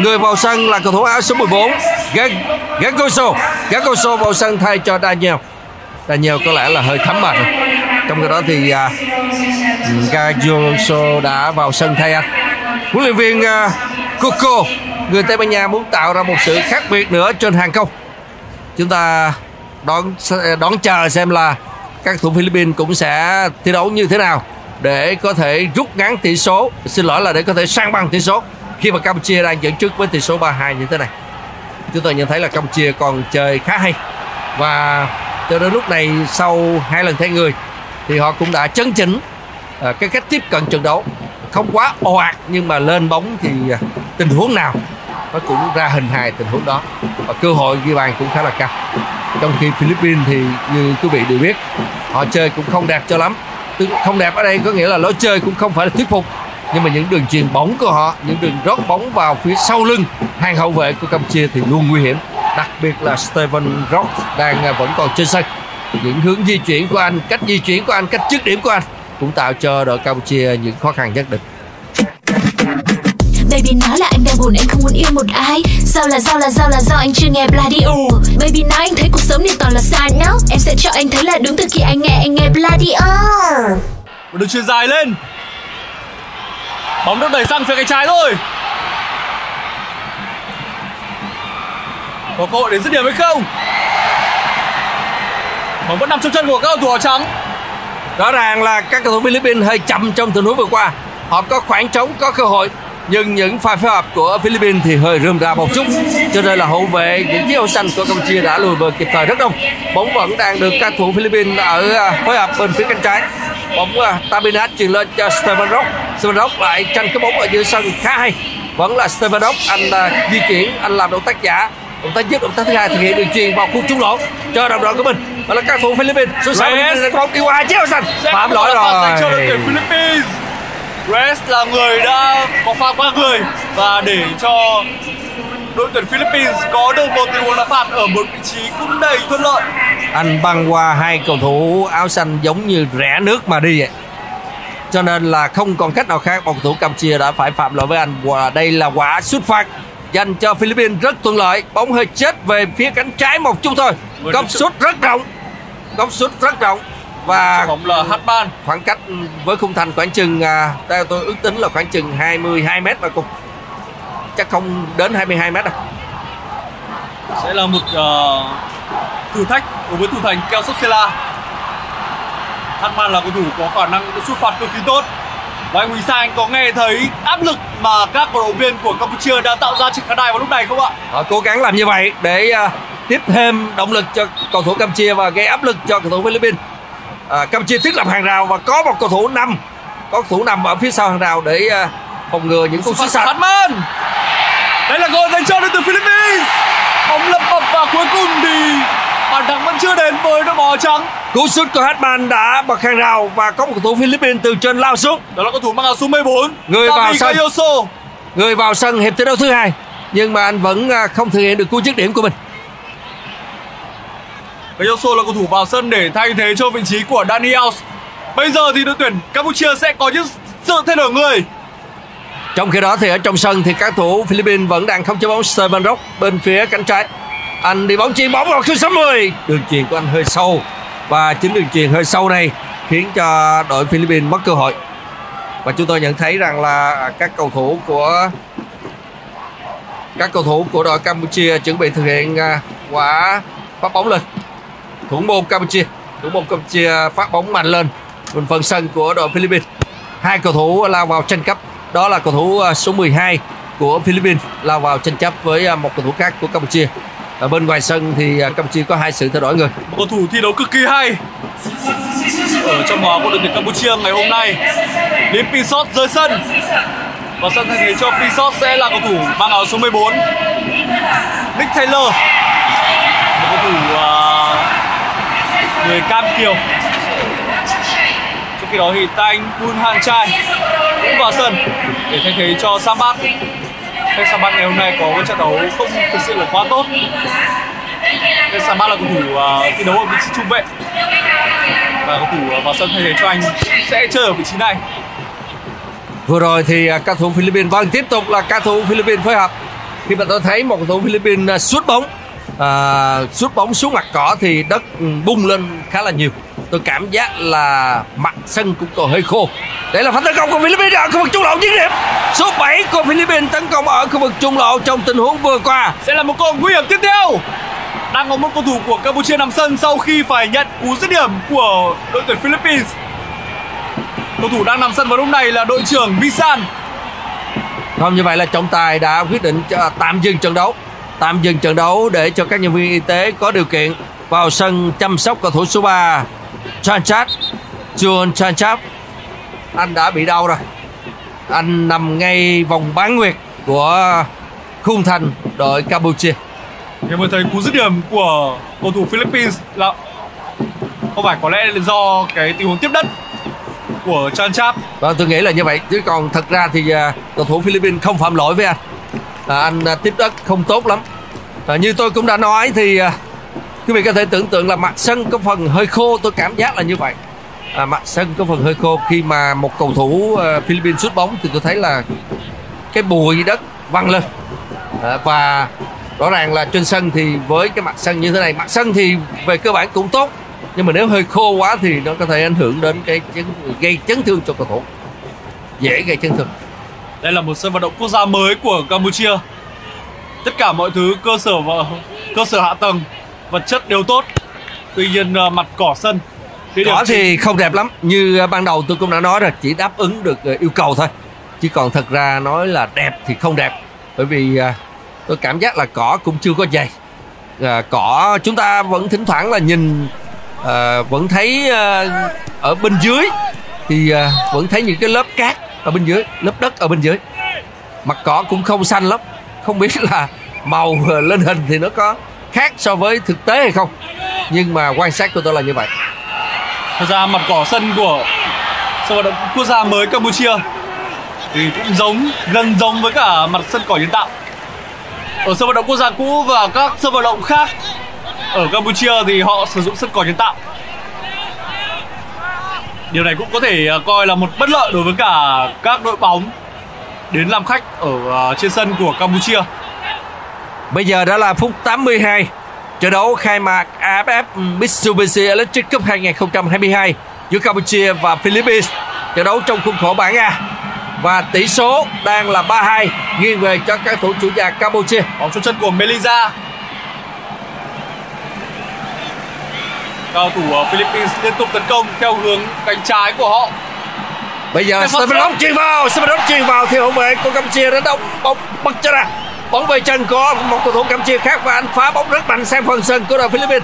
người vào sân là cầu thủ áo số mười bốn Gayoso. Gayoso vào sân thay cho Daniel. Daniel có lẽ là hơi thấm mệt rồi. Trong khi đó thì uh, Gayoso đã vào sân thay anh. Huấn luyện viên uh, Coco, người Tây Ban Nha muốn tạo ra một sự khác biệt nữa trên hàng công. Chúng ta đón đón chờ xem là các thủ Philippines cũng sẽ thi đấu như thế nào để có thể rút ngắn tỷ số, xin lỗi là để có thể san bằng tỷ số khi mà Campuchia đang dẫn trước với tỷ số ba hai như thế này. Chúng tôi nhận thấy là Campuchia còn chơi khá hay và cho đến lúc này sau hai lần thay người thì họ cũng đã chấn chỉnh cái cách tiếp cận trận đấu, không quá ồ ạt nhưng mà lên bóng thì tình huống nào nó cũng ra hình hài tình huống đó và cơ hội ghi bàn cũng khá là cao. Trong khi Philippines thì như quý vị đều biết họ chơi cũng không đẹp cho lắm. Không đẹp ở đây có nghĩa là lối chơi cũng không phải là thuyết phục, nhưng mà những đường chuyền bóng của họ, những đường rót bóng vào phía sau lưng hàng hậu vệ của Campuchia thì luôn nguy hiểm, đặc biệt là Steven Rock đang vẫn còn trên sân. Những hướng di chuyển của anh, cách di chuyển của anh, cách dứt điểm của anh cũng tạo cho đội Campuchia những khó khăn nhất định. Baby nói là anh đang buồn, anh không muốn yêu một ai. Sao là sao là sao là do anh chưa nghe Bladio. Baby nói anh thấy cuộc sống này toàn là sai nhá. Em sẽ cho anh thấy là đúng từ khi anh nghe anh nghe Bladio. Một đường chuyền dài lên, bóng được đẩy sang phía cánh trái thôi. Có cơ hội để dứt điểm hay không? Bóng vẫn nằm trong chân của các cầu thủ áo trắng. Rõ ràng là các cầu thủ Philippines hơi chậm trong tình huống vừa qua. Họ có khoảng trống, có cơ hội, nhưng những pha phối hợp của Philippines thì hơi rườm rà một chút, cho nên là hậu vệ những chiếc áo xanh của Campuchia đã lùi về kịp thời rất đông. Bóng vẫn đang được các thủ Philippines ở phối hợp bên phía cánh trái. Bóng Tabinas chuyền lên cho Steven Rock. Steven Rock lại tranh cái bóng ở giữa sân khá hay. Vẫn là Steven Rock, anh di chuyển, anh làm động tác giả, động tác giúp, động tác thứ hai thực hiện đường chuyền vào khu trúng lộ cho đồng đội của mình. Đó là các thủ Philippines. Số sáu là bóng đi qua chiếc áo xanh, phạm lỗi rồi. Reyes là người đã có pha qua người và để cho đội tuyển Philippines có được một tình huống đá phạt ở một vị trí cũng đầy thuận lợi. Anh băng qua hai cầu thủ áo xanh giống như rẽ nước mà đi vậy. Cho nên là không còn cách nào khác, cầu thủ Campuchia đã phải phạm lỗi với anh. Và đây là quả sút phạt dành cho Philippines rất thuận lợi. Bóng hơi chết về phía cánh trái một chút thôi. Góc sút rất rộng, góc sút rất rộng. Và Hartman, khoảng cách với khung thành khoảng chừng, theo tôi ước tính là khoảng chừng hai mươi hai mét là cùng, chắc không đến hai mươi hai mét đâu. Sẽ là một uh, thử thách đối với thủ thành Keo Sosela. Hartman là cầu thủ có khả năng sút phạt cực kỳ tốt. Và anh Huỳnh Sang có nghe thấy áp lực mà các cổ động viên của Campuchia đã tạo ra trên khán đài vào lúc này không ạ? Họ cố gắng làm như vậy để uh, tiếp thêm động lực cho cầu thủ Campuchia và gây áp lực cho cầu thủ Philippines. À, Campuchia thiết lập hàng rào và có một cầu thủ nằm, có cầu thủ nằm ở phía sau hàng rào để uh, phòng ngừa những cú sút sạch. Đây là gol dành cho đội tuyển Philippines. Bóng lập bập và cuối cùng thì bàn thắng vẫn chưa đến với đội bóng trắng. Cú sút của Hartman đã bật hàng rào và có một cầu thủ Philippines từ trên lao xuống. Đó là cầu thủ mang áo số mười bốn, người vào sân. Gayoso. Người vào sân hiệp thi đấu thứ hai nhưng mà anh vẫn không thực hiện được cú dứt điểm của mình. Gayoso là cầu thủ vào sân để thay thế cho vị trí của Daniel. Bây giờ thì đội tuyển Campuchia sẽ có những sự thay đổi người. Trong khi đó thì ở trong sân thì các thủ Philippines vẫn đang không chơi bóng. Steven Rock bên phía cánh trái, anh đi bóng chuyền bóng vào số sáu mươi. Đường chuyền của anh hơi sâu và chính đường chuyền hơi sâu này khiến cho đội Philippines mất cơ hội. Và chúng tôi nhận thấy rằng là các cầu thủ của các cầu thủ của đội Campuchia chuẩn bị thực hiện quả phát bóng lên. Thủ môn Campuchia, thủ môn Campuchia phát bóng mạnh lên bên phần sân của đội Philippines. Hai cầu thủ lao vào tranh chấp, đó là cầu thủ số mười hai của Philippines lao vào tranh chấp với một cầu thủ khác của Campuchia. Ở bên ngoài sân thì Campuchia có hai sự thay đổi người. Một cầu thủ thi đấu cực kỳ hay ở trong đó của đội tuyển Campuchia ngày hôm nay. Lim Pisoth rời sân và sân thay thế cho Pisoth sẽ là cầu thủ mang áo số mười bốn Nick Taylor, một cầu thủ uh, người Cam Kiều. Trong khi đó thì Thanh Bunheing cũng vào sân để thay thế cho Samad. Thế Samad ngày hôm nay có một trận đấu không thực sự là quá tốt. Thế Samad là cầu thủ uh, thi đấu ở vị trí trung vệ và cầu thủ uh, vào sân thay thế cho anh sẽ chơi ở vị trí này. Vừa rồi thì cầu thủ Philippines, vâng, tiếp tục là cầu thủ Philippines phối hợp. Khi mà tôi thấy một cầu thủ Philippines sút bóng à, sút bóng xuống mặt cỏ thì đất bung lên khá là nhiều. Tôi cảm giác là mặt sân cũng còn hơi khô. Đây là pha tấn công của Philippines ở khu vực trung lộ, dứt điểm. Số bảy của Philippines tấn công ở khu vực trung lộ trong tình huống vừa qua. Sẽ là một cơ hội nguy hiểm tiếp theo. Đang có một cầu thủ của Campuchia nằm sân sau khi phải nhận cú dứt điểm của đội tuyển Philippines. Cầu thủ đang nằm sân vào lúc này là đội trưởng Visan. Không, như vậy là trọng tài đã quyết định cho tạm dừng trận đấu. Tạm dừng trận đấu để cho các nhân viên y tế có điều kiện vào sân chăm sóc cầu thủ số ba Chan Jack. Chan Jack, anh đã bị đau rồi. Anh nằm ngay vòng bán nguyệt của khung thành đội Campuchia. Em mới thấy cú dứt điểm của cầu thủ Philippines là không phải, có lẽ là do cái tình huống tiếp đất của Chan Jack. Vâng, tôi nghĩ là như vậy. Chứ còn thật ra thì cầu thủ Philippines không phạm lỗi với anh. À, anh tiếp đất không tốt lắm. À, như tôi cũng đã nói thì à, quý vị có thể tưởng tượng là mặt sân có phần hơi khô. Tôi cảm giác là như vậy. À, mặt sân có phần hơi khô khi mà một cầu thủ à, Philippines sút bóng thì tôi thấy là cái bụi đất văng lên. À, và rõ ràng là trên sân thì với cái mặt sân như thế này, mặt sân thì về cơ bản cũng tốt. Nhưng mà nếu hơi khô quá thì nó có thể ảnh hưởng đến cái chấn, gây chấn thương cho cầu thủ, dễ gây chấn thương. Đây là một sân vận động quốc gia mới của Campuchia. Tất cả mọi thứ, cơ sở và cơ sở hạ tầng, vật chất đều tốt. Tuy nhiên mặt cỏ sân cỏ thì không đẹp lắm. Như ban đầu tôi cũng đã nói rồi, chỉ đáp ứng được yêu cầu thôi. Chứ còn thật ra nói là đẹp thì không đẹp. Bởi vì tôi cảm giác là cỏ cũng chưa có dày. Cỏ chúng ta vẫn thỉnh thoảng là nhìn, à, vẫn thấy à, ở bên dưới thì à, vẫn thấy những cái lớp cát ở bên dưới, lớp đất ở bên dưới. Mặt cỏ cũng không xanh lắm. Không biết là màu lên hình thì nó có khác so với thực tế hay không, nhưng mà quan sát của tôi là như vậy. Thật ra mặt cỏ sân của sân vận động quốc gia mới Campuchia thì cũng giống, gần giống với cả mặt sân cỏ nhân tạo ở sân vận động quốc gia cũ và các sân vận động khác. Ở Campuchia thì họ sử dụng sân cỏ nhân tạo. Điều này cũng có thể coi là một bất lợi đối với cả các đội bóng đến làm khách ở trên sân của Campuchia. Bây giờ đã là phút tám mươi hai. Trận đấu khai mạc a ép ép Mitsubishi Electric Cup hai nghìn không trăm hai mươi hai giữa Campuchia và Philippines. Trận đấu trong khuôn khổ bảng A. Và tỷ số đang là ba hai nghiêng về cho các thủ chủ nhà Campuchia. Bóng xuống chân của Melliza. Cầu thủ ở Philippines liên tục tấn công theo hướng cánh trái của họ. Bây giờ Steven Rock chuyền vào, Steven Rock chuyền vào thì hậu vệ của Campuchia đã đóng bóng bật chân ra. Bóng về chân có một cầu thủ Campuchia khác và anh phá bóng rất mạnh sang phần sân của đội Philippines.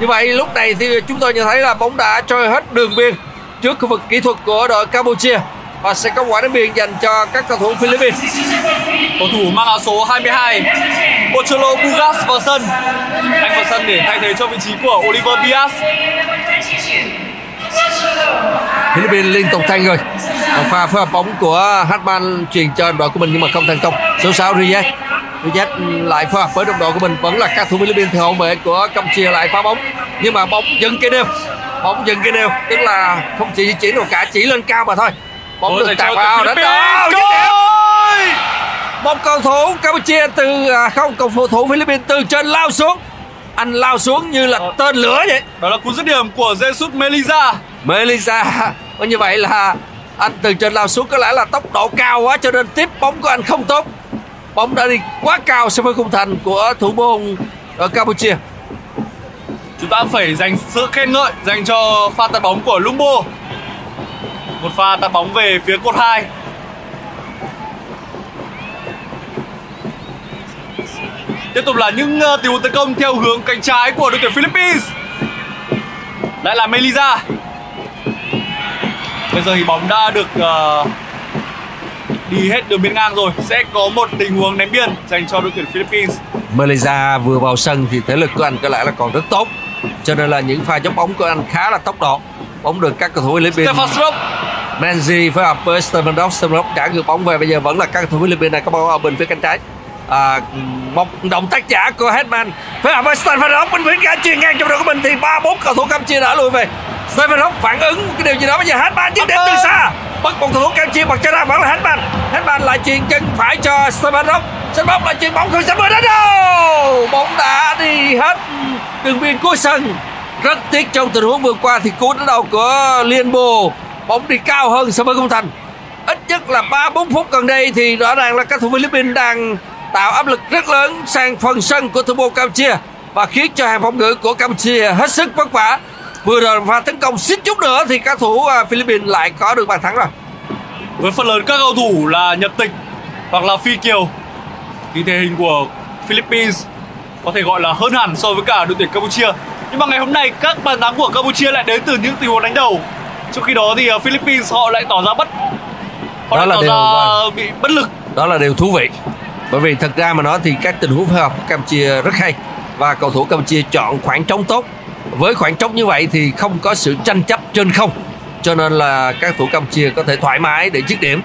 Như vậy lúc này thì chúng tôi nhận thấy là bóng đã trôi hết đường biên trước khu vực kỹ thuật của đội Campuchia và sẽ có quả đá biên dành cho các cầu thủ Philippines. Cầu thủ mang áo số hai mươi hai Bocholo Bugas vào sân. Anh vào sân để thay thế cho vị trí của Oliver Diaz. Philippines liên tục thay người. Một pha phối hợp bóng của Hartman truyền cho đồng đội của mình nhưng mà không thành công. Số sáu Reyes. Reyes lại phối hợp với đồng đội của mình, vẫn là các thủ Philippines thì hậu vệ của Campuchia lại phá bóng. Nhưng mà bóng dừng cái nêu. Bóng dừng cái nêu, tức là không chỉ chỉ nào cả, chỉ lên cao mà thôi. Bóng được tạt vào đánh đầu. Một cầu thủ Campuchia từ không cầu thủ Philippines từ trên lao xuống. Anh lao xuống như là tên lửa vậy. Đó là cú dứt điểm của Jesus Melliza. Melliza. Và như vậy là anh từ trên lao xuống, có lẽ là tốc độ cao quá cho nên tiếp bóng của anh không tốt. Bóng đã đi quá cao so với khung thành của thủ môn ở Campuchia. Chúng ta phải dành sự khen ngợi dành cho pha tạt bóng của Lumbo. Một pha tạt bóng về phía cột hai. Tiếp tục là những uh, tình huống tấn công theo hướng cánh trái của đội tuyển Philippines. Lại là Melliza. Bây giờ thì bóng đã được uh, đi hết đường biên ngang rồi. Sẽ có một tình huống ném biên dành cho đội tuyển Philippines. Melliza vừa vào sân thì thể lực của anh có lẽ là còn rất tốt, cho nên là những pha chống bóng của anh khá là tốc độ. Bóng được các cầu thủ Philippines. Menzi phối hợp với Steven Rock. Steven Rock trả ngược bóng về. Bây giờ vẫn là các cầu thủ Philippines này có bóng ở bên phía cánh trái. À, một động tác giả của Hartman phối hợp với Steven Rock. Bên phía cánh chuyền ngang trong đội của mình thì ba bốn cầu thủ Campuchia đã lùi về. Steven Rock phản ứng cái điều gì đó. Bây giờ Hartman dứt điểm từ xa. Bất một cầu thủ Campuchia bật cho ra vẫn là Hartman. Hartman lại chuyền chân phải cho Steven Rock. Steven Rock lại chuyền bóng không sắp đến đâu. Bóng đã đi hết đường biên cuối sân. Rất tiếc trong tình huống vừa qua thì cú đánh đầu của Rion Buhiin bóng đi cao hơn so với khung thành. Ít nhất là ba bốn phút gần đây thì rõ ràng là các thủ Philippines đang tạo áp lực rất lớn sang phần sân của thủ môn Campuchia và khiến cho hàng phòng ngự của Campuchia hết sức vất vả. Vừa rồi pha tấn công xích chút nữa thì các thủ Philippines lại có được bàn thắng rồi. Với phần lớn các cầu thủ là nhập tịch hoặc là phi kiều thì thể hình của Philippines có thể gọi là hơn hẳn so với cả đội tuyển Campuchia. Nhưng mà ngày hôm nay các bàn thắng của Campuchia lại đến từ những tình huống đánh đầu. Trong khi đó thì Philippines họ lại tỏ ra bất họ đó lại là tỏ điều, ra vâng. bị bất lực. Đó là điều thú vị. Bởi vì thật ra mà nói thì các tình huống phối hợp của Campuchia rất hay. Và cầu thủ Campuchia chọn khoảng trống tốt. Với khoảng trống như vậy thì không có sự tranh chấp trên không, cho nên là các thủ Campuchia có thể thoải mái để dứt điểm.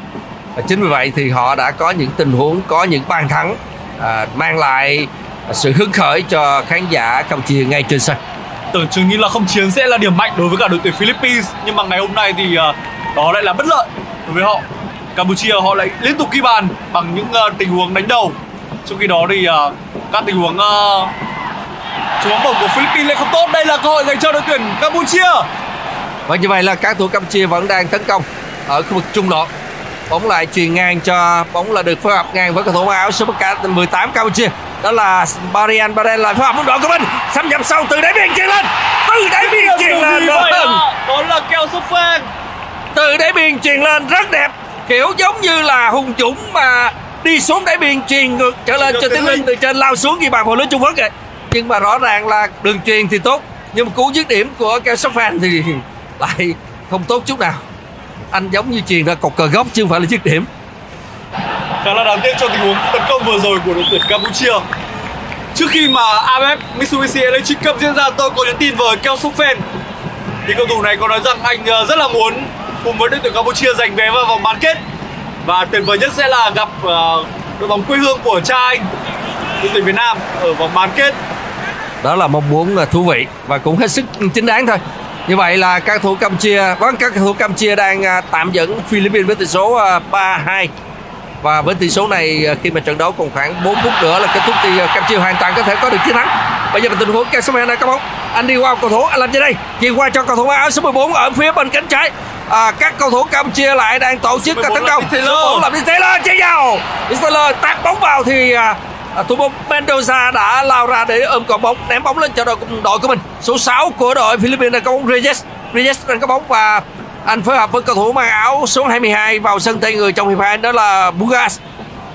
Và chính vì vậy thì họ đã có những tình huống, có những bàn thắng à, mang lại sự hứng khởi cho khán giả Campuchia ngay trên sân. Tưởng chừng như là không chiến sẽ là điểm mạnh đối với cả đội tuyển Philippines, nhưng mà ngày hôm nay thì đó lại là bất lợi đối với họ. Campuchia họ lại liên tục ghi bàn bằng những tình huống đánh đầu. Trong khi đó thì các tình huống trúng bóng của Philippines lại không tốt. Đây là cơ hội dành cho đội tuyển Campuchia. Và như vậy là các thủ Campuchia vẫn đang tấn công ở khu vực trung lộ. Bóng lại chuyền ngang cho bóng là được phối hợp ngang với cầu thủ áo số mười tám Campuchia. Đó là Barian. Barian lại phối hợp với đội của mình, xâm nhập sâu từ đáy biên chuyền lên, từ đáy biên chuyền lên đó. Đó là Keo Sosela từ đáy biên chuyền lên rất đẹp, kiểu giống như là hùng dũng mà đi xuống đáy biên chuyền ngược trở lên cho Tiến Linh từ trên lao xuống ghi bàn vào lưới Trung Quốc rồi. Nhưng mà rõ ràng là đường chuyền thì tốt, nhưng mà cú dứt điểm của Keo Sosela thì lại không tốt chút nào. Anh giống như chuyền ra cột cờ góc chứ không phải là dứt điểm. Khá là đáng tiếc cho tình huống tấn công vừa rồi của đội tuyển Campuchia. Trước khi mà a ép ép Mitsubishi Electric Cup diễn ra, tôi có nhắn tin với Keo Sokphen. Thì cầu thủ này có nói rằng anh rất là muốn cùng với đội tuyển Campuchia giành vé vào vòng bán kết. Và tuyệt vời nhất sẽ là gặp đội bóng quê hương của cha anh, đội tuyển Việt Nam ở vòng bán kết. Đó là mong muốn thú vị và cũng hết sức chính đáng thôi. Như vậy là các thủ Campuchia, vâng các thủ Campuchia đang tạm dẫn Philippines với tỷ số ba hai. Và với tỷ số này khi mà trận đấu còn khoảng bốn phút nữa là kết thúc thì Campuchia hoàn toàn có thể có được chiến thắng. Bây giờ là tình huống Keo Sosela này có bóng, anh đi qua cầu thủ, anh làm gì đây? Chuyền qua cho cầu thủ áo số mười bốn ở phía bên cánh trái. À, các cầu thủ Campuchia lại đang tổ chức các tấn công. Số bốn là Nick Taylor chơi vào. Nick Taylor tạt bóng vào thì à, thủ môn Mendoza đã lao ra để ôm cầu bóng, ném bóng lên cho đội, đội của mình. Số sáu của đội Philippines là có bóng Reyes. Reyes đang có bóng và anh phối hợp với cầu thủ mang áo số hai mươi hai vào sân thay người trong hiệp hai, đó là Bugas.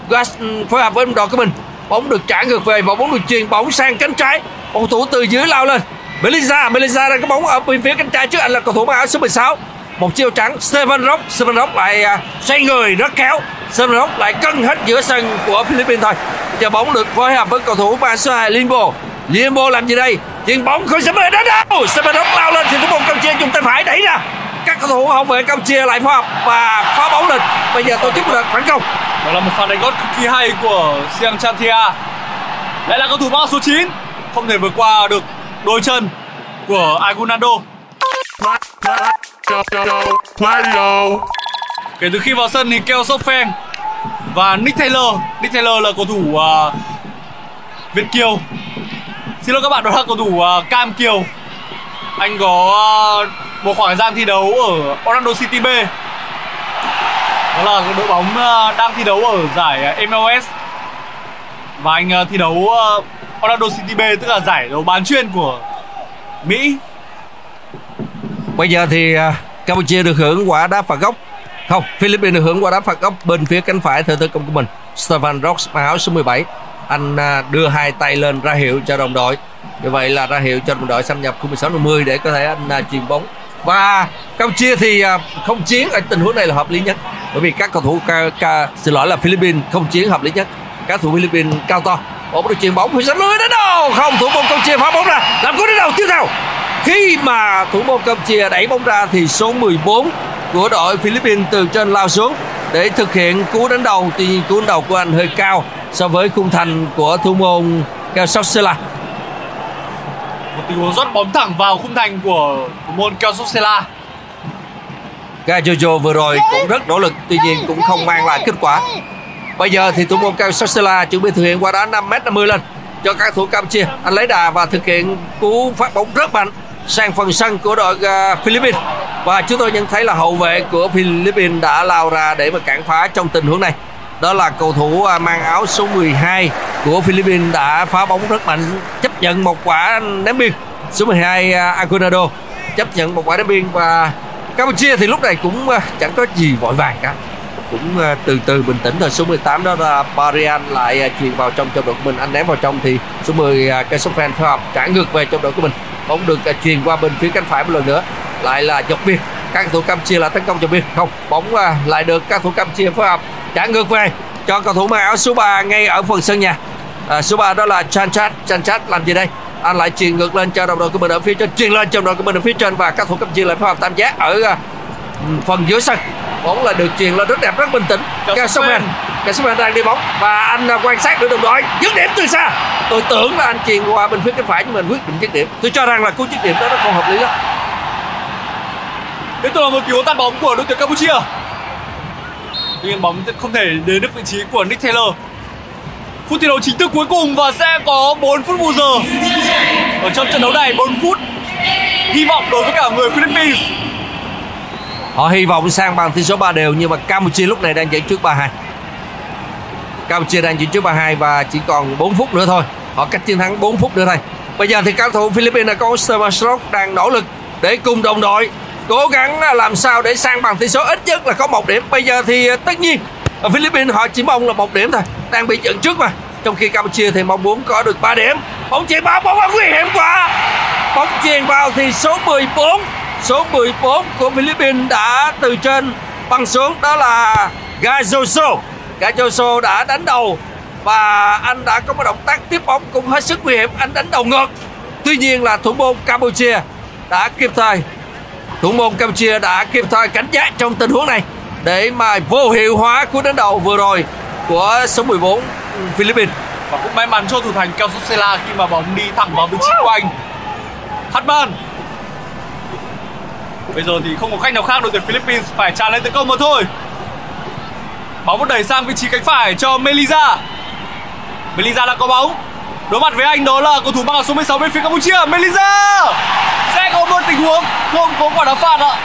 Bugas phối hợp với đội của mình. Bóng được trả ngược về và bóng được chuyền bóng sang cánh trái. Cầu thủ từ dưới lao lên. Melliza, Melliza đang có bóng ở bên phía cánh trái, trước anh là cầu thủ mang áo số mười sáu. Một chiêu trắng, Steven Rock, Steven Rock lại xoay người rất khéo. Steven Rock lại cân hết giữa sân của Philippines thôi. Giờ bóng được phối hợp với cầu thủ mang số hai Lim Bao. Lim Bao làm gì đây? Chuyền bóng không sớm đến đâu. Steven Rock lao lên thì thủ môn Campuchia dùng tay phải đẩy ra. Các cầu thủ hậu vệ Campuchia lại phối hợp và phá bóng lên. Bây giờ tổ chức được phản công. Đó là một pha đánh gót cực kỳ hay của Siang Chanthea. Đây là cầu thủ mang số chín, không thể vượt qua được đôi chân của Aguinaldo. Kể từ khi vào sân thì Keo Sokphen và Nick Taylor. Nick Taylor là cầu thủ uh, Việt kiều. Xin lỗi các bạn, đó là cầu thủ uh, Cam kiều. Anh có uh, một khoảng thời gian thi đấu ở Orlando City B. Đó là đội bóng đang thi đấu ở giải em lờ ét. Và anh thi đấu Orlando City B, tức là giải đấu bán chuyên của Mỹ. Bây giờ thì Campuchia được hưởng quả đá phạt góc. Không, Philippines được hưởng quả đá phạt góc bên phía cánh phải theo tấn công của mình. Stefan Rock, áo số mười bảy. anh đưa hai tay lên ra hiệu cho đồng đội. Như vậy là ra hiệu cho đồng đội xâm nhập khu mười sáu năm mươi để có thể anh chuyền bóng. Và Campuchia thì không chiến ở tình huống này là hợp lý nhất, bởi vì các cầu thủ ca, ca, xin lỗi là Philippines không chiến hợp lý nhất. Các thủ Philippines cao to, bóng được chuyền bóng phải dẫn lưới đến đâu không, thủ môn Campuchia phá bóng ra làm cú đến đầu tiếp theo. Khi mà thủ môn Campuchia đẩy bóng ra thì số mười bốn của đội Philippines từ trên lao xuống để thực hiện cú đánh đầu. Tuy nhiên cú đánh đầu của anh hơi cao so với khung thành của thủ môn Keo Sosela. Một tình huống rót bóng thẳng vào khung thành của thủ môn Keo Sosela. Gayoso vừa rồi cũng rất nỗ lực, tuy nhiên cũng không mang lại kết quả. Bây giờ thì thủ môn Keo Sosela chuẩn bị thực hiện qua đá năm mét năm mươi lên cho các thủ Campuchia. Anh lấy đà và thực hiện cú phát bóng rất mạnh sang phần sân của đội Philippines. Và chúng tôi nhận thấy là hậu vệ của Philippines đã lao ra để mà cản phá trong tình huống này. Đó là cầu thủ mang áo số mười hai của Philippines đã phá bóng rất mạnh, chấp nhận một quả ném biên. Số mười hai Aguinaldo chấp nhận một quả ném biên. Và Campuchia thì lúc này cũng chẳng có gì vội vàng cả, cũng từ từ bình tĩnh thôi. Số mười tám đó là Barian lại chuyền vào trong cho đội của mình, anh ném vào trong thì số mười cái Sokphen phối hợp trả ngược về trong đội của mình, bóng được chuyền qua bên phía cánh phải một lần nữa, lại là dọc biên. Các cầu thủ Campuchia là tấn công dọc biên, không, bóng lại được các cầu thủ Campuchia phối hợp trả ngược về cho cầu thủ mang áo số ba ngay ở phần sân nhà. À, số ba đó là Chan Jack. Chan Jack làm gì đây? Anh lại chuyền ngược lên cho đồng đội của mình ở phía trên, chuyền lên cho đồng đội của mình ở phía trên và các cầu thủ Campuchia lại phối hợp tam giác ở uh, phần giữa sân. Bóng là được chuyền lên rất đẹp, rất bình tĩnh. Keo Sosela, Keo Sosela đang đi bóng và anh quan sát được đồng đội, dứt điểm từ xa. Tôi tưởng là anh chuyền qua bên phía cánh phải nhưng mình quyết định dứt điểm. Tôi cho rằng là cú dứt điểm đó nó không hợp lý lắm. Tiếp tục là một cứu tạt bóng của đội tuyển Campuchia. Tuy nhiên bóng không thể đến được vị trí của Nick Taylor. Phút thi đấu chính thức cuối cùng và sẽ có bốn phút bù giờ. Ở trong trận đấu này bốn phút hy vọng đối với cả người Philippines. Họ hy vọng sang bằng tỷ số ba đều nhưng mà Campuchia lúc này đang dẫn trước ba hai. Campuchia đang dẫn trước ba hai và chỉ còn bốn phút nữa thôi. Họ cách chiến thắng bốn phút nữa thôi. Bây giờ thì các cầu thủ Philippines là có Steven Rock đang nỗ lực để cùng đồng đội cố gắng làm sao để sang bằng tỷ số ít nhất là có một điểm. Bây giờ thì tất nhiên ở Philippines họ chỉ mong là một điểm thôi, đang bị dẫn trước mà. Trong khi Campuchia thì mong muốn có được ba điểm. Bóng chuyền vào, bóng nguy hiểm quá. Bóng chuyền vào thì số mười bốn, số mười bốn của Philippines đã từ trên băng xuống, đó là Gayoso. Gayoso đã đánh đầu và anh đã có một động tác tiếp bóng cũng hết sức nguy hiểm, anh đánh đầu ngược. Tuy nhiên là thủ môn Campuchia đã kịp thời. Thủ môn Campuchia đã kịp thời cảnh giác trong tình huống này để mà vô hiệu hóa cú đánh đầu vừa rồi của số mười bốn Philippines. Và cũng may mắn cho thủ thành Keo Sosela khi mà bóng đi thẳng vào vị trí của anh Hartman. Bây giờ thì không có cách nào khác, đội tuyển Philippines phải tràn lên tấn công mà thôi. Bóng vẫn đẩy sang vị trí cánh phải cho Melliza. Melliza đã có bóng. Đối mặt với anh đó là cầu thủ mang áo số mười sáu bên phía Campuchia. Melliza sẽ có một tình huống không có quả đá phạt ạ.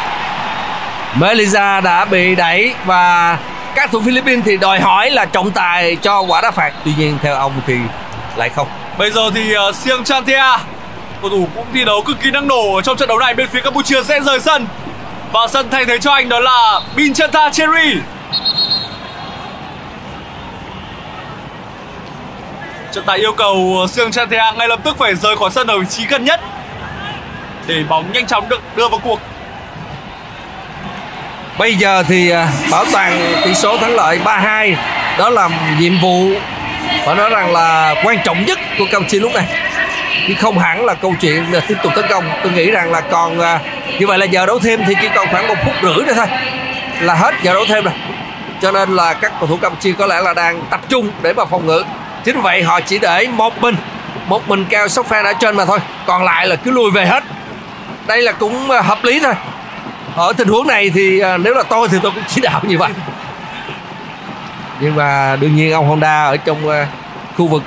Melliza đã bị đẩy và các thủ Philippines thì đòi hỏi là trọng tài cho quả đá phạt. Tuy nhiên theo ông thì lại không. Bây giờ thì uh, Siêng Chanthea, cầu thủ cũng thi đấu cực kỳ năng nổ trong trận đấu này bên phía Campuchia sẽ rời sân. Và sân thay thế cho anh đó là Binchanta Cherry. Trọng tài yêu cầu Siêng Chanthea ngay lập tức phải rời khỏi sân ở vị trí gần nhất để bóng nhanh chóng được đưa vào cuộc. Bây giờ thì bảo toàn tỷ số thắng lợi ba hai đó là nhiệm vụ phải nói rằng là quan trọng nhất của Campuchia lúc này, chứ không hẳn là câu chuyện là tiếp tục tấn công. Tôi nghĩ rằng là còn như vậy là giờ đấu thêm thì chỉ còn khoảng một phút rưỡi nữa thôi là hết giờ đấu thêm rồi, cho nên là các cầu thủ Campuchia có lẽ là đang tập trung để mà phòng ngự. Chính vậy họ chỉ để một mình một mình Keo Sokphen ở trên mà thôi, còn lại là cứ lùi về hết. Đây là cũng hợp lý thôi. Ở tình huống này thì nếu là tôi thì tôi cũng chỉ đạo như vậy. Nhưng mà đương nhiên ông Honda ở trong khu vực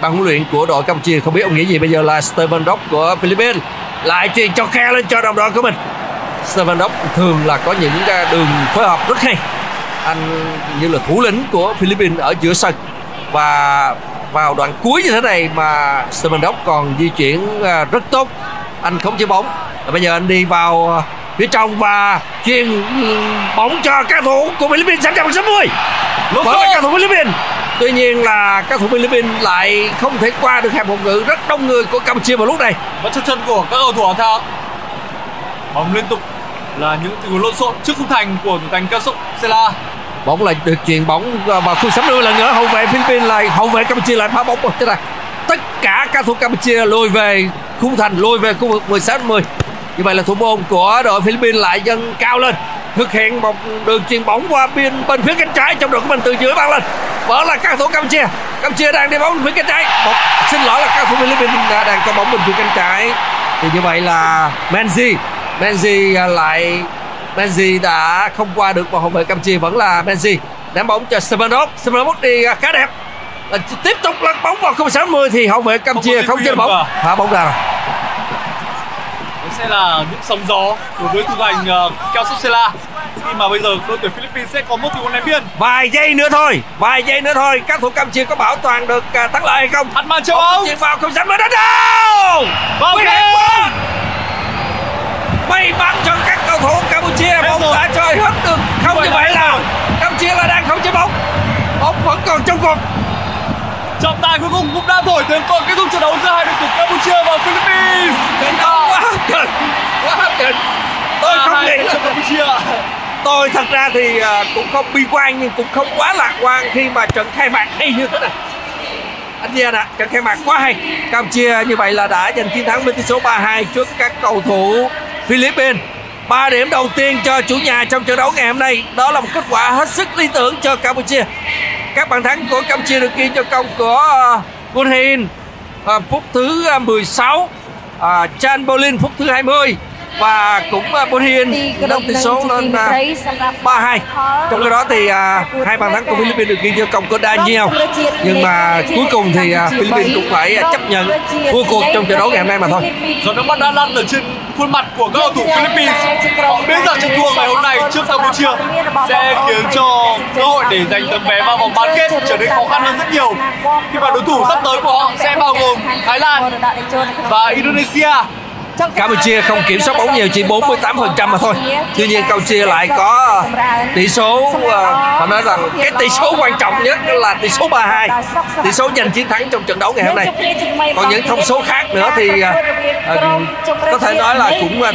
ban huấn luyện của đội Campuchia không biết ông nghĩ gì. Bây giờ là Steven Rock của Philippines lại truyền cho khe lên cho đồng đội của mình. Steven Rock thường là có những đường phối hợp rất hay, anh như là thủ lĩnh của Philippines ở giữa sân. Và vào đoạn cuối như thế này mà Steven Rock còn di chuyển rất tốt, anh khống chế bóng. Và bây giờ anh đi vào phía trong và chuyền bóng cho các thủ của Philippines. Sẵn sàng bằng số mười, mở lại các thủ Philippines Tuy nhiên là các thủ Philippines lại không thể qua được hàng phòng ngự rất đông người của Campuchia vào lúc này. Và trước chân của các cầu thủ Thao, bóng liên tục là những tình huống lộn xộn trước khung thành của thủ thành Keo Sosela. Bóng lại được chuyền bóng vào khu sấm đuôi lần nữa, hậu vệ Philippines lại hậu vệ Campuchia lại phá bóng. Thế này tất cả các thủ Campuchia lùi về khung thành, lùi về khu vực mười sáu mười. Như vậy là thủ môn của đội Philippines lại dâng cao lên, thực hiện một đường chuyền bóng qua bên bên phía cánh trái trong đội của mình từ dưới băng lên. Vẫn là các thủ Campuchia, Campuchia đang đi bóng bên phía cánh trái. Một, xin lỗi là các thủ Philippines đã đang có bóng bên phía cánh trái. Thì như vậy là Menzi, Menzi lại Menzi đã không qua được vào hậu vệ Campuchia, vẫn là Menzi ném bóng cho Steven Rock, Steven Rock đi khá đẹp. Và tiếp tục lăn bóng vào không sáu mươi thì hậu vệ Campuchia không chơi bóng, phá bóng ra. Đó sẽ là những sóng gió đối với thủ thành Keo Sosela khi mà bây giờ đội tuyển Philippines sẽ có một tình huống ném biên. Vài giây nữa thôi, vài giây nữa thôi, các thủ Campuchia có bảo toàn được thắng lợi hay không? Hartman châu Âu chuyền vào không dám nữa đâu. Bóng bay bắn cho các cầu thủ Campuchia, bóng đã chơi hết được. Không như vậy là Campuchia là đang không chơi bóng, bóng vẫn còn trong cột. Trọng tài cuối cùng cũng đã thổi tiếng còi kết thúc trận đấu giữa hai đội tuyển Campuchia và Philippines. Đến đó quá hấp dẫn, quá hấp dẫn. Tôi không nghĩ là Campuchia. Tôi thật ra thì cũng không bi quan nhưng cũng không quá lạc quan khi mà trận khai mạc hay như thế này. Anh Diaz ạ, trận khai mạc quá hay. Campuchia như vậy là đã giành chiến thắng với tỷ số ba hai trước các cầu thủ Philippines. Ba điểm đầu tiên cho chủ nhà trong trận đấu ngày hôm nay, đó là một kết quả hết sức lý tưởng cho Campuchia. Các bàn thắng của Campuchia được ghi cho công của Bunheing uh, phút thứ mười sáu, uh, Chan Jack phút thứ hai mươi và cũng uh, Bunheing nâng tỷ số lên uh, ba hai. Trong cái đó thì uh, hai bàn thắng của Philippines được ghi cho công của Daniel, nhưng mà cuối cùng thì uh, Philippines cũng phải uh, chấp nhận thua cuộc trong trận đấu ngày hôm nay mà thôi. Rồi nước mắt đã lăn ở trên khuôn mặt của các cầu thủ Philippines. Họ biết rằng trận thua ngày hôm nay trước Campuchia sẽ khiến cho cơ hội để giành tấm vé vào vòng bán kết trở nên khó khăn hơn rất nhiều, khi mà đối thủ sắp tới của họ sẽ bao gồm Thái Lan và Indonesia. Campuchia không kiểm soát bóng nhiều, chỉ bốn mươi tám phần trăm mà thôi. Tuy nhiên Campuchia lại có tỷ số, phải nói rằng cái tỷ số quan trọng nhất là tỷ số ba hai, tỷ số giành chiến thắng trong trận đấu ngày hôm nay. Còn những thông số khác nữa thì uh, có thể nói là cũng uh,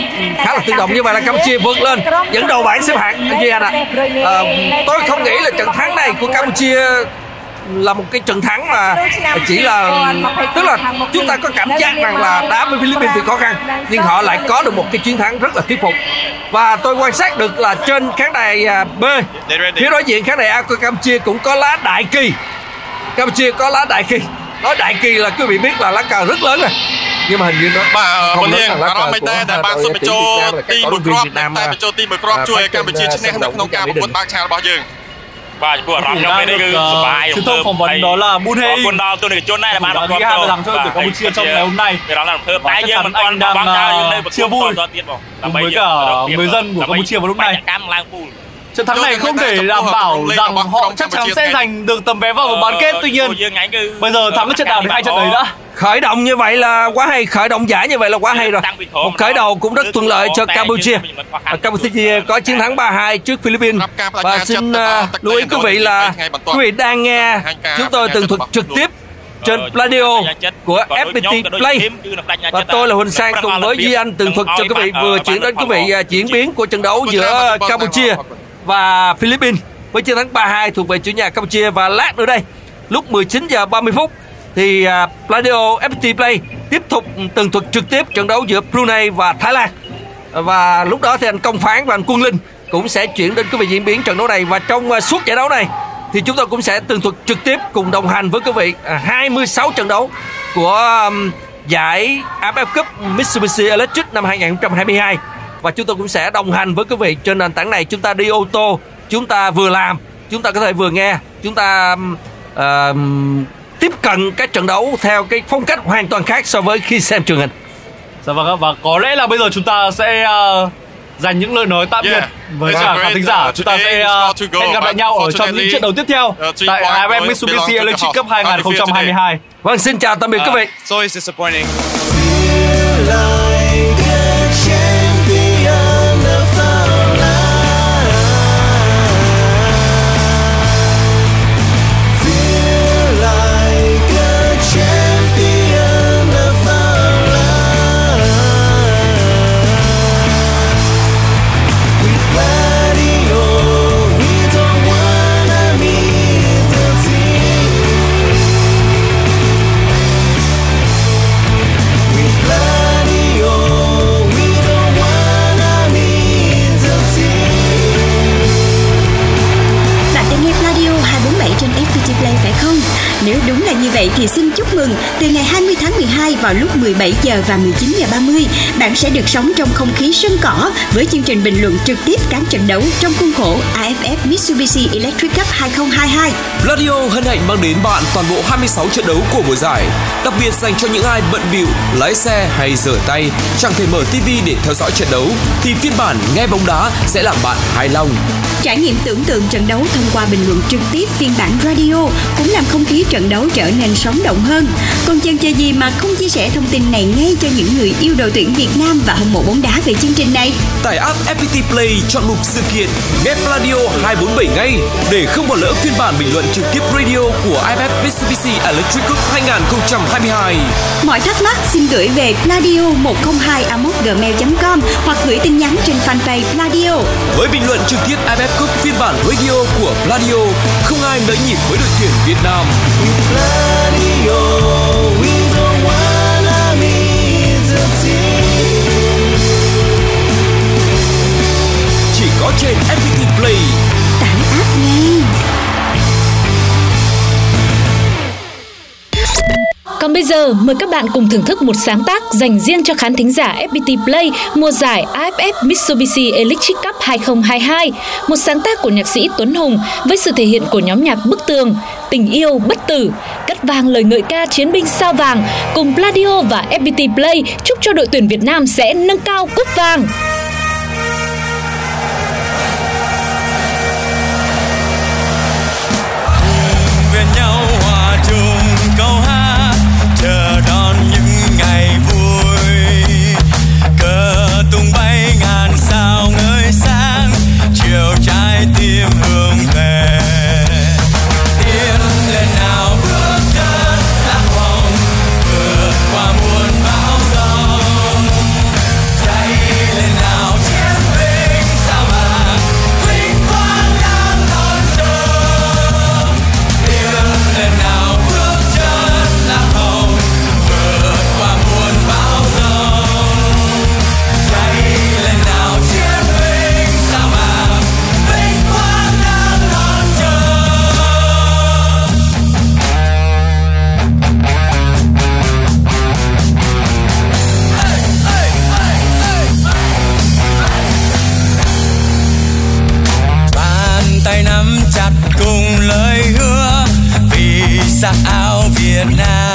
khá là tương đồng. Như vậy là Campuchia vượt lên dẫn đầu bảng xếp hạng. Duy Anh ạ, uh, tôi không nghĩ là trận thắng này của Campuchia là một cái trận thắng mà chỉ là, tức là chúng ta có cảm giác rằng là đá với Philippines thì khó khăn, nhưng họ lại có được một cái chiến thắng rất là thuyết phục. Và tôi quan sát được là trên khán đài B, phía đối diện khán đài A của Campuchia cũng có lá đại kỳ. Campuchia có lá đại kỳ, nói đại kỳ là quý vị biết là lá cờ rất lớn rồi, nhưng mà hình như nó không lớn bằng lá cờ của đội tuyển Việt Nam, là các cầu thủ Việt Nam mà phát triển sân động trong mỹ định. Và của Rám trong bên đây cứ bài truyền thông phỏng vấn đó là Bunheing. Còn đào tôi được chốt này là bạn của tôi rằng cho tuyển Campuchia trong ngày hôm nay. Đó là thơ tái nhưng mình còn đang chưa vui cùng với cả người dân của Campuchia vào lúc này. Trận thắng này không thể đảm bảo rằng họ chắc chắn sẽ giành được tấm vé vào vòng bán kết, tuy nhiên bây giờ thắng cái trận nào thì hai trận đấy đã. Khởi động như vậy là quá hay, khởi động giải như vậy là quá hay rồi. Một khởi đầu cũng rất thuận lợi cho Campuchia. Campuchia có chiến thắng ba hai trước Philippines. Và xin lưu ý quý vị là quý vị đang nghe chúng tôi tường thuật trực tiếp trên radio của ép pê tê Play. Và tôi là Huỳnh Sang cùng với Duy Anh tường thuật cho quý vị vừa chuyển đến quý vị diễn biến của trận đấu giữa Campuchia và Philippines với chiến thắng ba hai thuộc về chủ nhà Campuchia. Và lát nữa đây lúc mười chín giờ ba mươi phút thì radio ép pê tê Play tiếp tục tường thuật trực tiếp trận đấu giữa Brunei và Thái Lan. Và lúc đó thì anh Công Phán và anh Quân Linh cũng sẽ chuyển đến quý vị diễn biến trận đấu này. Và trong suốt giải đấu này thì chúng tôi cũng sẽ tường thuật trực tiếp cùng đồng hành với quý vị hai mươi sáu trận đấu của giải a ép ép Cup Mitsubishi Electric năm hai nghìn không trăm hai mươi hai. Và chúng tôi cũng sẽ đồng hành với quý vị trên nền tảng này. Chúng ta đi ô tô, chúng ta vừa làm, chúng ta có thể vừa nghe, chúng ta uh, tiếp cận các trận đấu theo cái phong cách hoàn toàn khác so với khi xem truyền hình. Dạ vâng, và có lẽ là bây giờ chúng ta sẽ uh, dành những lời nói tạm biệt yeah. với cả khán thính giả. Chúng ta sẽ uh, hẹn gặp lại nhau ở trong những trận đấu tiếp theo uh, tại a ép ép Mitsubishi Electric Cup hai nghìn không trăm hai mươi hai. Vâng, xin chào tạm biệt quý vị. Uh, Yeah. mười bảy giờ và mười chín giờ ba mươi, bạn sẽ được sống trong không khí sân cỏ với chương trình bình luận trực tiếp các trận đấu trong khuôn khổ a ép ép Mitsubishi Electric Cup hai không hai hai. Radio hân hạnh mang đến bạn toàn bộ hai mươi sáu trận đấu của mùa giải, đặc biệt dành cho những ai bận bịu lái xe hay rửa tay, chẳng thể mở ti vi để theo dõi trận đấu thì phiên bản nghe bóng đá sẽ làm bạn hài lòng. Trải nghiệm tưởng tượng trận đấu thông qua bình luận trực tiếp phiên bản radio cũng làm không khí trận đấu trở nên sống động hơn. Còn chần chờ gì mà không chia sẻ thông tin này ngay cho những người yêu đội tuyển Việt Nam và hâm mộ bóng đá về chương trình này? Tải app ép pê tê Play, chọn mục sự kiện, nghe Radio hai bốn bảy ngay để không bỏ lỡ phiên bản bình luận trực tiếp radio của a ép ép Mitsubishi Electric Cup hai không hai hai. Mọi thắc mắc xin gửi về radio một không hai a còng gmail chấm com hoặc gửi tin nhắn trên fanpage Radio. Với bình luận trực tiếp a ép ép Cup phiên bản radio của Radio, không ai nỡ nhịp với đội tuyển Việt Nam. Chỉ có trên ép pê tê Play. Tải app ngay. Còn bây giờ, mời các bạn cùng thưởng thức một sáng tác dành riêng cho khán thính giả ép pê tê Play mùa giải a ép ép Mitsubishi Electric Cup hai không hai hai, một sáng tác của nhạc sĩ Tuấn Hùng với sự thể hiện của nhóm nhạc Bức Tường, Tình Yêu Bất Tử, cắt vang lời ngợi ca chiến binh sao vàng cùng Pladio và ép pê tê Play chúc cho đội tuyển Việt Nam sẽ nâng cao cúp vàng. Tay nắm chặt cùng lời hứa vì sắc áo Việt Nam.